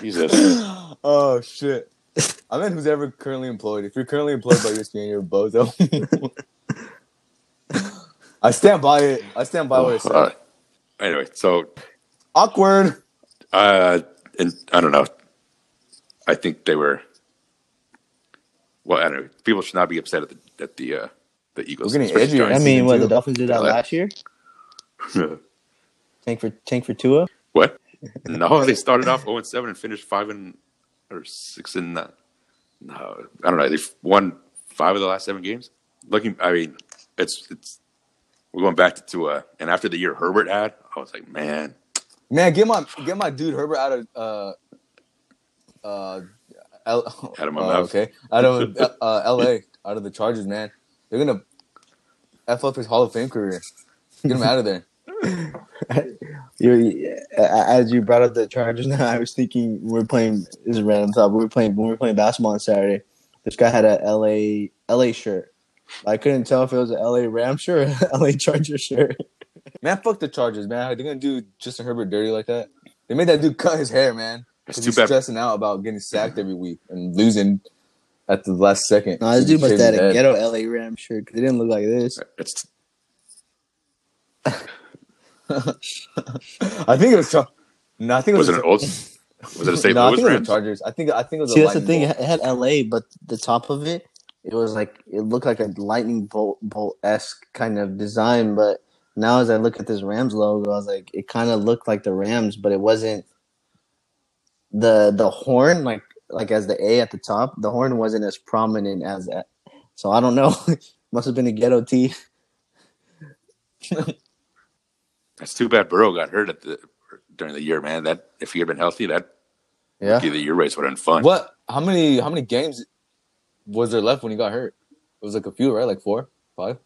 Jesus. Oh, shit. I meant who's ever currently employed. If you're currently employed by E S P N, you're a bozo. I stand by it. I stand by oh, what I said. Uh, anyway, so... Awkward. Uh, and I don't know. I think they were. Well, I don't know. People should not be upset at the at the uh, the Eagles. We're gonna edgy. I mean, what the Dolphins did that last year? tank for tank for Tua. What? No, they started off zero and seven and finished five and or six and nine. No, I don't know. They've won five of the last seven games. Looking, I mean, it's it's we're going back to Tua, and after the year Herbert had, I was like, man, man, get my get my dude Herbert out of. Uh, Uh, L- out of my uh, mouth. Okay. Out of uh, uh, L A, out of the Chargers, man. They're going to F up his Hall of Fame career. Get him out of there. You're, as you brought up the Chargers now, I was thinking we we're playing, this is a random thought, we were playing, when we were playing basketball on Saturday, this guy had a L A, L A shirt. I couldn't tell if it was an L A Rams shirt or an L A Chargers shirt. Man, fuck the Chargers, man. They're going to do Justin Herbert dirty like that. They made that dude cut his hair, man. Because he's bad. Stressing out about getting sacked every week and losing at the last second. No, this dude must have had a ghetto L A Rams shirt because it didn't look like this. It's... I think it was. Char- no, I think it was, was it an old. Was it a Saint no, Louis Rams? Chargers. I think. I think it was. See, a that's the thing. Bolt. It had L A, but the top of it, it was like it looked like a lightning bolt bolt esque kind of design. But now, as I look at this Rams logo, I was like, it kind of looked like the Rams, but it wasn't. The the horn, like like as the A at the top, the horn wasn't as prominent as that. So I don't know. Must have been a ghetto T. That's too bad Burrow got hurt at the during the year, man. That if he had been healthy, that yeah, the year race would have been fun. What how many how many games was there left when he got hurt? It was like a few, right? Like four, five?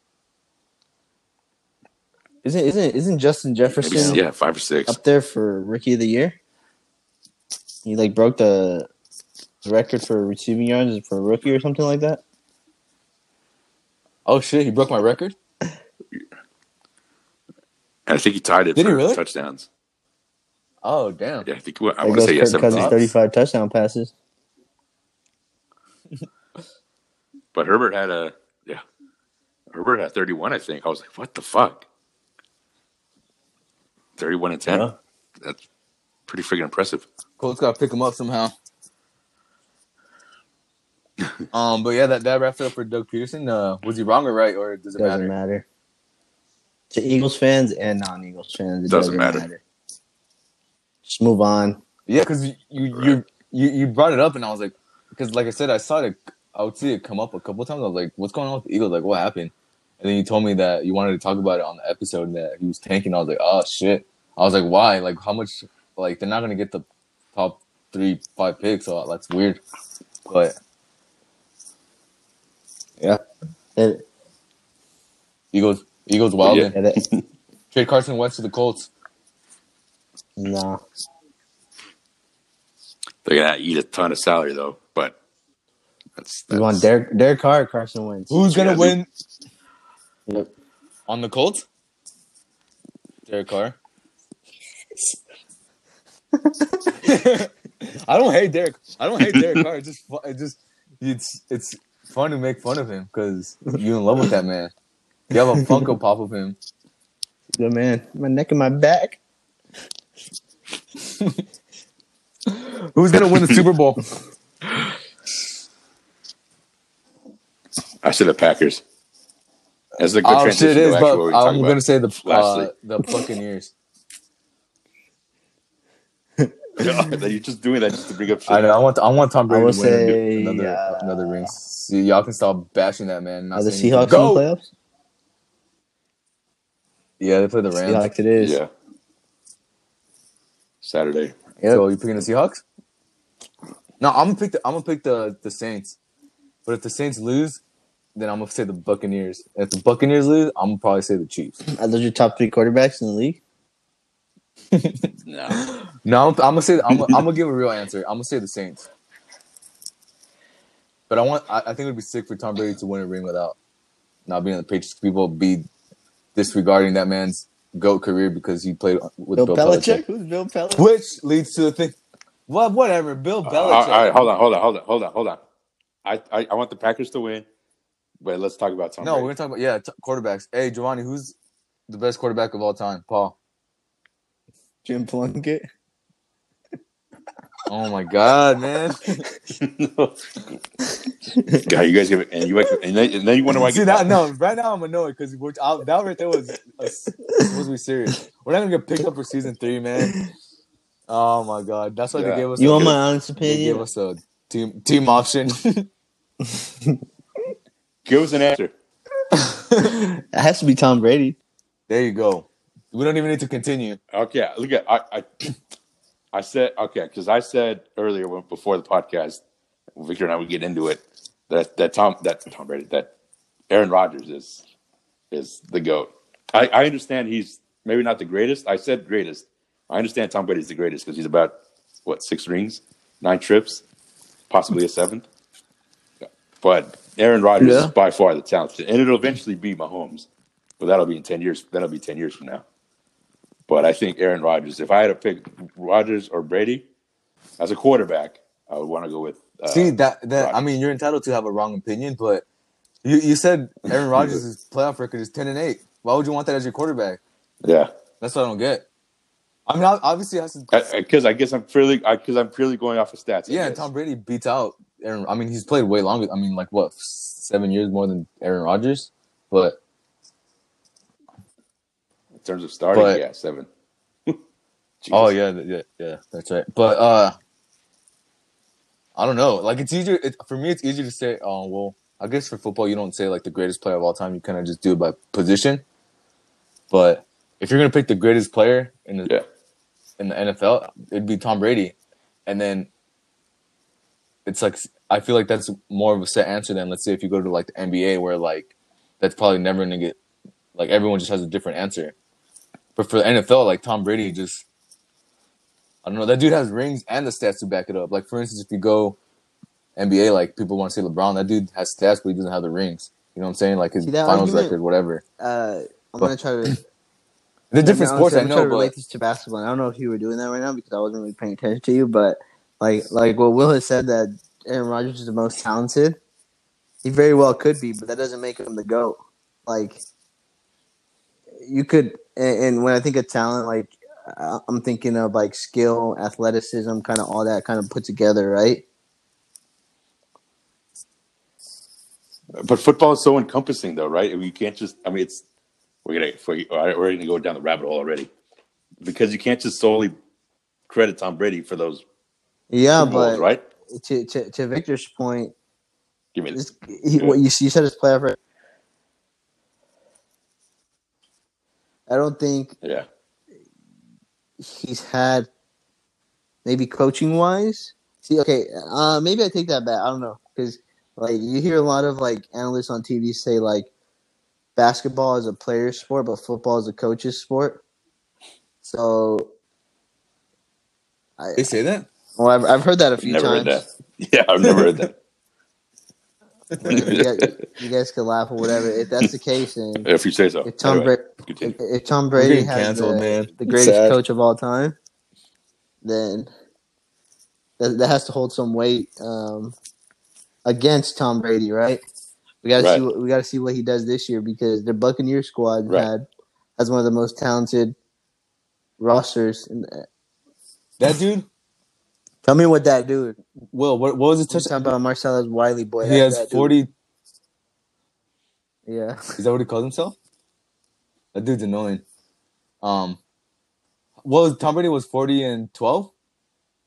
Isn't isn't isn't Justin Jefferson Maybe, yeah, five or six up there for rookie of the year? He, like, broke the record for receiving yards for a rookie or something like that? Oh, shit, he broke my record? And I think he tied it Did for he really? touchdowns. Oh, damn. Yeah, I think I want to say yes. Because he's thirty-five touchdown passes. But Herbert had a – yeah. Herbert had thirty-one, I think. I was like, what the fuck? thirty-one and ten? Yeah. That's pretty freaking impressive. Colts got to pick him up somehow. um, but yeah, that, that wraps it up for Doug Peterson. Uh, was he wrong or right, or does it doesn't matter? Doesn't matter. To Eagles fans and non-Eagles fans, it doesn't, doesn't matter. matter. Just move on. Yeah, because you you, right. you you you brought it up, and I was like, because like I said, I saw it. I would see it come up a couple of times. I was like, what's going on with the Eagles? Like, what happened? And then you told me that you wanted to talk about it on the episode and that he was tanking. I was like, oh shit. I was like, why? Like, how much? Like, they're not gonna get the top three, five picks. So that's weird. But yeah, it, Eagles, Eagles wild. Yeah. Yeah, they... Trade Carson Wentz to the Colts. Nah. They're going to eat a ton of salary, though, but that's... that's... You want Derek, Derek Carr or Carson Wentz? Who's going to win? Yep. On the Colts? Derek Carr. I don't hate Derek. I don't hate Derek Carr. It's just, it just, it's, it's fun to make fun of him because you're in love with that man. You have a Funko Pop of him. Good man. My neck and my back. Who's gonna win the Super Bowl? I said the Packers. That's a good oh, transition. Shit is, to but what we I'm gonna about. say the uh, the Buccaneers. You're just doing that just to bring up shit. I know. I want. To, I want Tom Brady to win another uh, another ring. See, y'all can stop bashing that man. Are the Seahawks in the playoffs? Yeah, they play the Rams. Seahawks it is. Yeah. Saturday. Yep. So you picking the Seahawks? No, I'm gonna pick the. I'm gonna pick the the Saints. But if the Saints lose, then I'm gonna say the Buccaneers. If the Buccaneers lose, I'm gonna probably say the Chiefs. Are those your top three quarterbacks in the league? no, no. I'm, I'm gonna say I'm, I'm gonna give a real answer. I'm gonna say the Saints, but I want. I, I think it would be sick for Tom Brady to win a ring without not being on the Patriots. People be disregarding that man's GOAT career because he played with Bill, Bill Belichick. Belichick. Who's Bill Belichick? Which leads to the thing. Well, whatever. Bill Belichick. Uh, all right, hold on, hold on, hold on, hold on, hold on. I, I, I want the Packers to win, but let's talk about Tom. No, Brady. We're gonna talk about yeah t- quarterbacks. Hey, Giovanni, who's the best quarterback of all time? Paul. Jim Plunkett. Oh my God, man! No. God, you guys give it, and you and then, and then you wonder why. See I get that? No, right now I'm annoyed because that right there was supposed to be serious. We're not gonna get picked up for season three, man. Oh my God, that's why yeah. they gave us. You a, want my honest opinion? They gave us a team team option. Give us an answer. It has to be Tom Brady. There you go. We don't even need to continue. Okay, look at I, I, I said okay because I said earlier when, before the podcast, Victor and I would get into it that that Tom that Tom Brady that Aaron Rodgers is is the GOAT. I, I understand he's maybe not the greatest. I said greatest. I understand Tom Brady's the greatest because he's about what six rings, nine trips, possibly a seventh. But Aaron Rodgers yeah. is by far the talented, and it'll eventually be Mahomes. But that'll be in ten years. That'll be ten years from now. But I think Aaron Rodgers, if I had to pick Rodgers or Brady as a quarterback, I would want to go with uh, See, that, that Rodgers. I mean, you're entitled to have a wrong opinion, but you, you said Aaron Rodgers' playoff record is ten and eight. Why would you want that as your quarterback? Yeah. That's what I don't get. I mean, obviously, I because I, I guess I'm purely because I'm purely going off of stats. I yeah, guess. Tom Brady beats out Aaron. I mean, he's played way longer. I mean, like, what, seven years more than Aaron Rodgers? But... in terms of starting, but, yeah, seven. Oh yeah, yeah, yeah, that's right. But uh, I don't know. Like it's easier it, for me. It's easier to say. Oh well, I guess for football, you don't say like the greatest player of all time. You kind of just do it by position. But if you're gonna pick the greatest player in the yeah. in the N F L, it'd be Tom Brady. And then it's like I feel like that's more of a set answer than let's say if you go to like the N B A where like that's probably never gonna get like everyone just has a different answer. But for the N F L, like, Tom Brady just... I don't know. That dude has rings and the stats to back it up. Like, for instance, if you go N B A, like, people want to say LeBron. That dude has stats, but he doesn't have the rings. You know what I'm saying? Like, his See, finals argument, record, whatever. Uh, I'm going to try to... the different sports, I know, but... I'm going to relate this to basketball. And I don't know if you were doing that right now because I wasn't really paying attention to you, but, like, like what Will has said, that Aaron Rodgers is the most talented. He very well could be, but that doesn't make him the GOAT. Like... You could, and when I think of talent, like I'm thinking of like skill, athleticism, kind of all that kind of put together, right? But football is so encompassing, though, right? You can't just. I mean, it's we're gonna we're gonna go down the rabbit hole already because you can't just solely credit Tom Brady for those. Yeah, but goals, right to, to to Victor's point, give me this. He, what you you said is playoff record. I don't think yeah. he's had maybe coaching-wise. See, okay, uh, maybe I take that back. I don't know because like you hear a lot of like analysts on T V say like basketball is a player's sport, but football is a coach's sport. So I, they say that. Well, I've, I've heard that a few never times. Heard that. Yeah, I've never heard that. you, guys, you guys could laugh or whatever. If that's the case, and if you say so, if Tom, anyway, Bra- if, if Tom Brady has canceled, the, the greatest Sad. coach of all time, then that, that has to hold some weight um, against Tom Brady, right? We got to right. see. We got to see what he does this year, because their Buccaneer squad right. had has one of the most talented rosters. In the, that dude. Tell me what that dude. Will, what, what was the touchdown? Talking about Marcelo's Wiley boy. He has forty. Dude. Yeah. Is that what he calls himself? That dude's annoying. Um, what was Tom Brady was forty and twelve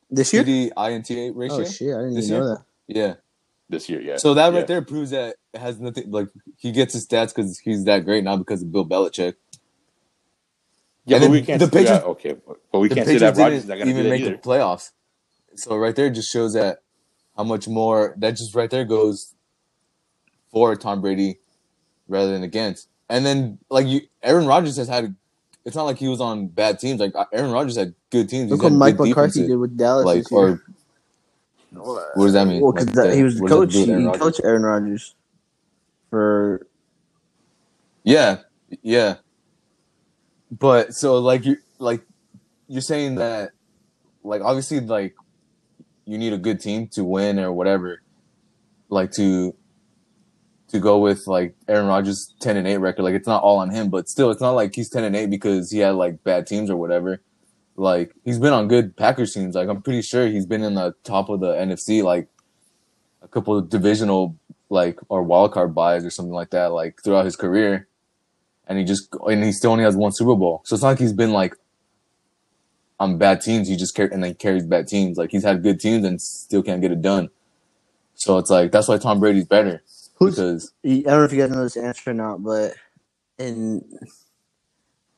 this year? The I N T A ratio. Oh shit! I didn't this even year? know that. Yeah. This year, yeah. So that right yeah. there proves that it has nothing. Like, he gets his stats because he's that great, not because of Bill Belichick. Yeah, and but we can't. The Patriots, that, okay, but we can't say that Rodgers not going to even make either. the playoffs. So right there just shows that how much more that just right there goes for Tom Brady rather than against. And then like you, Aaron Rodgers has had. It's not like he was on bad teams. Like Aaron Rodgers had good teams. Look He's what Mike McCarthy did with Dallas. Like, or, what does that mean? Well, because like, he was the coach. He Rodgers? coached Aaron Rodgers for. Yeah, yeah. But so like you like you're saying that like obviously like. You need a good team to win or whatever, like to to go with like Aaron Rodgers' ten and eight record. Like it's not all on him, but still, it's not like he's ten and eight because he had like bad teams or whatever. Like he's been on good Packers teams. Like I'm pretty sure he's been in the top of the N F C, like a couple of divisional like or wild card buys or something like that, like throughout his career. And he just and he still only has one Super Bowl, so it's not like he's been like. On bad teams, he just car- and then carries bad teams. Like he's had good teams and still can't get it done. So it's like that's why Tom Brady's better. Who's, because I don't know if you guys know this answer or not, but and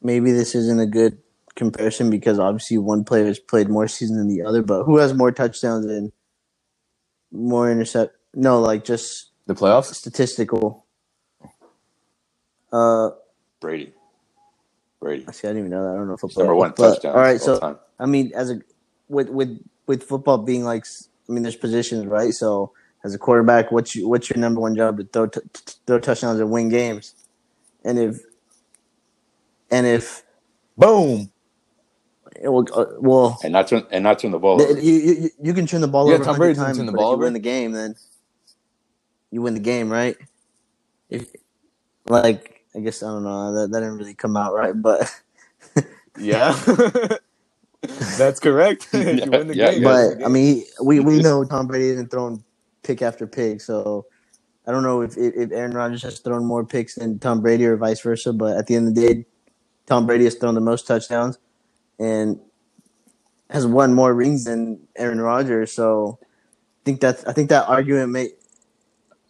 maybe this isn't a good comparison because obviously one player has played more season than the other. But who has more touchdowns and more intercept? No, like just the playoffs statistical. Uh, Brady. Brady. Actually, I didn't even know that. I don't know football. Number one but, touchdown. All right, all so time. I mean, as a with with with football being like, I mean, there's positions, right? So as a quarterback, what's your, what's your number one job? To throw t- throw touchdowns and win games, and if and if boom, it will, uh, well, and not turn and not turn the ball. Th- over. You, you you can turn the ball yeah, over. Tom Brady turn the ball over. You win the game, then you win the game, right? If like. I guess, I don't know, that, that didn't really come out right, but... yeah. That's correct. you yeah, win the yeah, game. But, I mean, we, we know Tom Brady isn't throwing pick after pick, so I don't know if, if Aaron Rodgers has thrown more picks than Tom Brady or vice versa, but at the end of the day, Tom Brady has thrown the most touchdowns and has won more rings than Aaron Rodgers, so I think, that's, I think that argument may,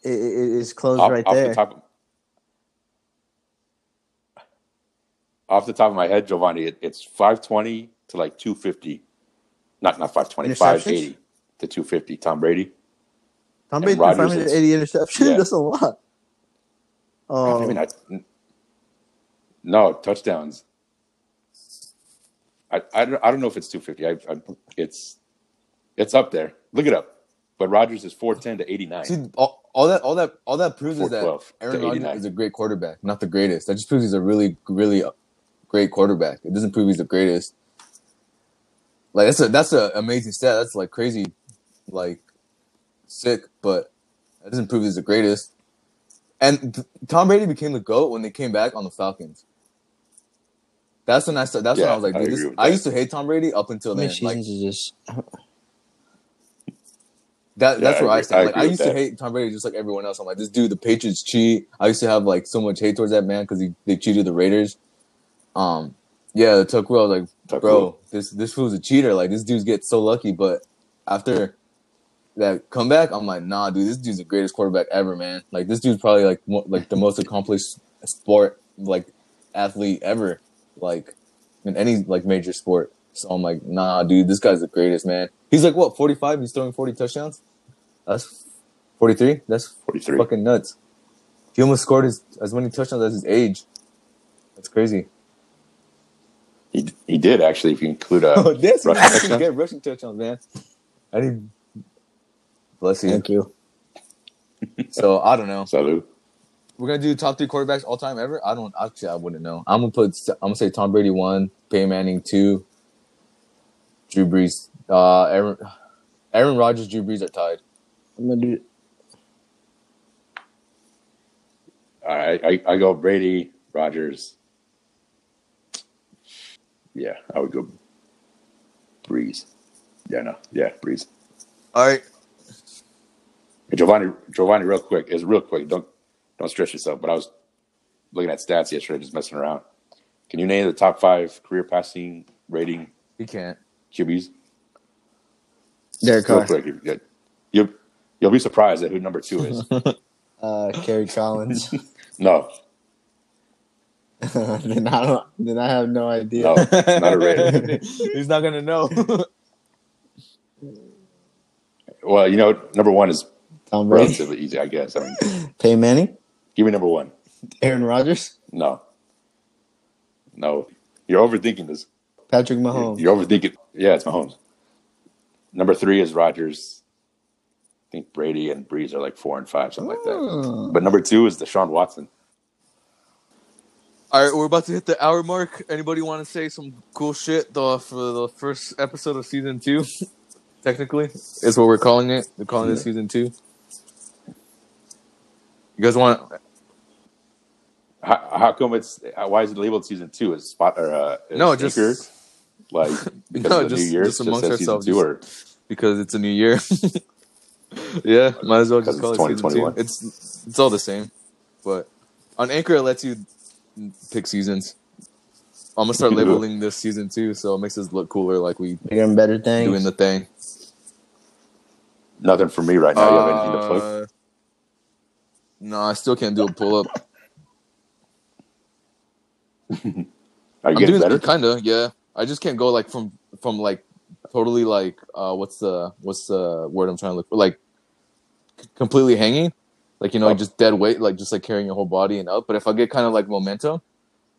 is closed off, right off there. The top of- Off the top of my head, Giovanni, it, it's five twenty to like two fifty. Not not five twenty, five eighty to two fifty. Tom Brady. Tom Brady threw five hundred eighty interceptions. Yeah. That's a lot. Oh, I mean, I, no touchdowns. I, I don't I don't know if it's two fifty. I, I it's it's up there. Look it up. But Rodgers is four ten to eighty-nine. See, all, all that, all that, all that proves is that Aaron Rodgers is a great quarterback, not the greatest. That just proves he's a really, really. Great quarterback. It doesn't prove he's the greatest. Like that's a that's an amazing stat. That's like crazy, like sick. But that doesn't prove he's the greatest. And th- Tom Brady became the GOAT when they came back on the Falcons. That's when I started, That's yeah, when I was like, dude, I, this, I used to hate Tom Brady up until then. Like, just... that, that's yeah, where I, I stand. Like, I, I used to that. hate Tom Brady just like everyone else. I'm like, this dude, the Patriots cheat. I used to have like so much hate towards that man because he they cheated the Raiders. Um, yeah, the Tuck Will, like, Tuck bro, Will. this this fool's a cheater. Like, this dude's getting so lucky. But after that comeback, I'm like, nah, dude, this dude's the greatest quarterback ever, man. Like, this dude's probably like mo- like the most accomplished sport like athlete ever, like in any like major sport. So I'm like, nah, dude, this guy's the greatest, man. He's like what, forty-five? He's throwing forty touchdowns. That's forty-three. That's forty-three. Fucking nuts. He almost scored his, as many touchdowns as his age. That's crazy. He he did, actually, if you include a oh, that's rushing touchdown. Good rushing touchdown, man. I didn't. Bless you. Thank you. So, I don't know. Salud. We're going to do top three quarterbacks all time ever? I don't – actually, I wouldn't know. I'm going to put – I'm going to say Tom Brady one, Peyton Manning two, Drew Brees. Uh, Aaron, Aaron Rodgers, Drew Brees are tied. I'm going to do – All right. I, I go Brady, Rodgers. Yeah, I would go Brees. Yeah, no. Yeah, Brees. All right. Hey, Giovanni, Giovanni, real quick. It's real quick. Don't – Don't stress yourself, but I was looking at stats yesterday, just messing around. Can you name the top five career passing rating? You can't. Q Bs? Derek Carr. Quick, you'll, you'll be surprised at who number two is. uh, Kerry Collins. No. then, I then I have no idea. No, not a rating. He's not going to know. Well, you know, number one is Tom Brady. Relatively easy, I guess. I mean, Peyton Manning? Give me number one. Aaron Rodgers? No. No. You're overthinking this. Patrick Mahomes. You're, you're overthinking. Yeah, it's Mahomes. Number three is Rodgers. I think Brady and Brees are like four and five, something oh. like that. But number two is Deshaun Watson. All right, we're about to hit the hour mark. Anybody want to say some cool shit though, for the first episode of season two? Technically, is what we're calling it. We're calling yeah. it season two. You guys want? How, how come it's? Why is it labeled season two? Is spot or uh, no? Just like because no, of the just, new year. Just amongst just ourselves. Two or... Because it's a new year. Yeah, might as well just call it season two. It's it's all the same, but on Anchor it lets you pick seasons. I'm gonna start labeling this season two, so it makes us look cooler. Like we doing better things, doing the thing. Nothing for me right now. You have anything to plug? No, I still can't do a pull up. Are you I'm getting better? Kinda, yeah. I just can't go like from from like totally like uh, what's the what's the word I'm trying to look for? Like c- completely hanging, like you know, oh. just dead weight, like just like carrying your whole body and up. But if I get kind of like momentum,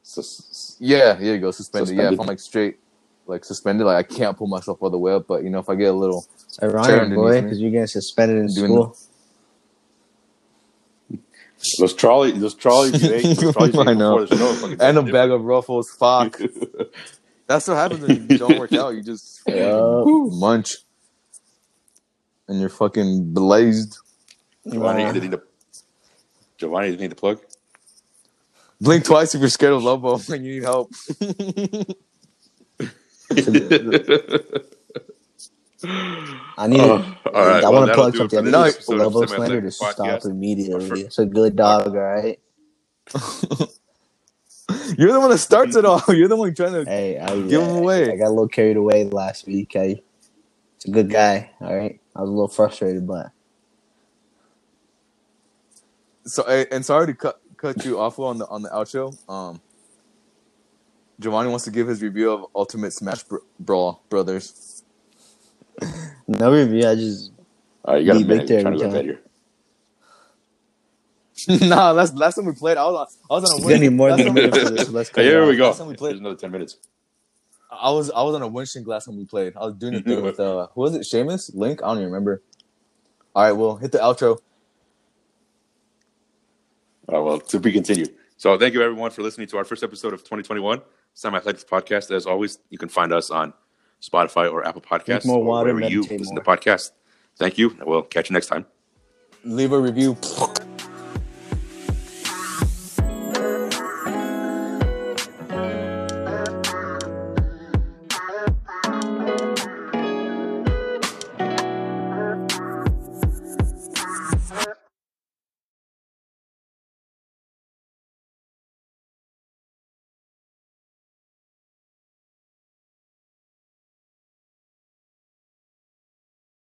sus- yeah, here you go, suspended. suspended. Yeah, if I'm like straight, like suspended, like I can't pull myself all the way up. But you know, if I get a little, ironic boy, because you're getting suspended in school. The- Those trolleys, those trolleys you ate, those trolleys you ate before the show. And a different. Bag of Ruffles, fuck. That's what happens when you don't work out. You just yeah. munch. And you're fucking blazed. Giovanni, you need to, Giovanni, you need to plug? Blink twice if you're scared of Lobo and you need help. I need. Uh, a, right, I well, want to plug something. No, Lobo slander to stop immediately. For, it's a good dog, all right. You're the one that starts it all. You're the one trying to hey, I, give yeah, him away. I got a little carried away last week. I, it's a good guy, all right. I was a little frustrated, but so and sorry to cut cut you off on the on the outro. Um, Giovanni wants to give his review of Ultimate Smash Bra- Brawl Brothers. No review. I just. All right, you got a minute. You're trying to go bed here. Nah, last last time we played, I was on, I was on a win. Any more than a minute for this. Let's go. Hey, here we go. Last time we played, there's another ten minutes. I was I was on a windshield last time we played. I was doing it thing with uh, who was it? Seamus, Link. I don't even remember. All right, well, hit the outro. All right, well, to be continued. So, thank you everyone for listening to our first episode of twenty twenty-one Sam Athletics Podcast. As always, you can find us on Spotify or Apple Podcasts, more water, or wherever you listen more. To podcasts. Thank you. We'll catch you next time. Leave a review.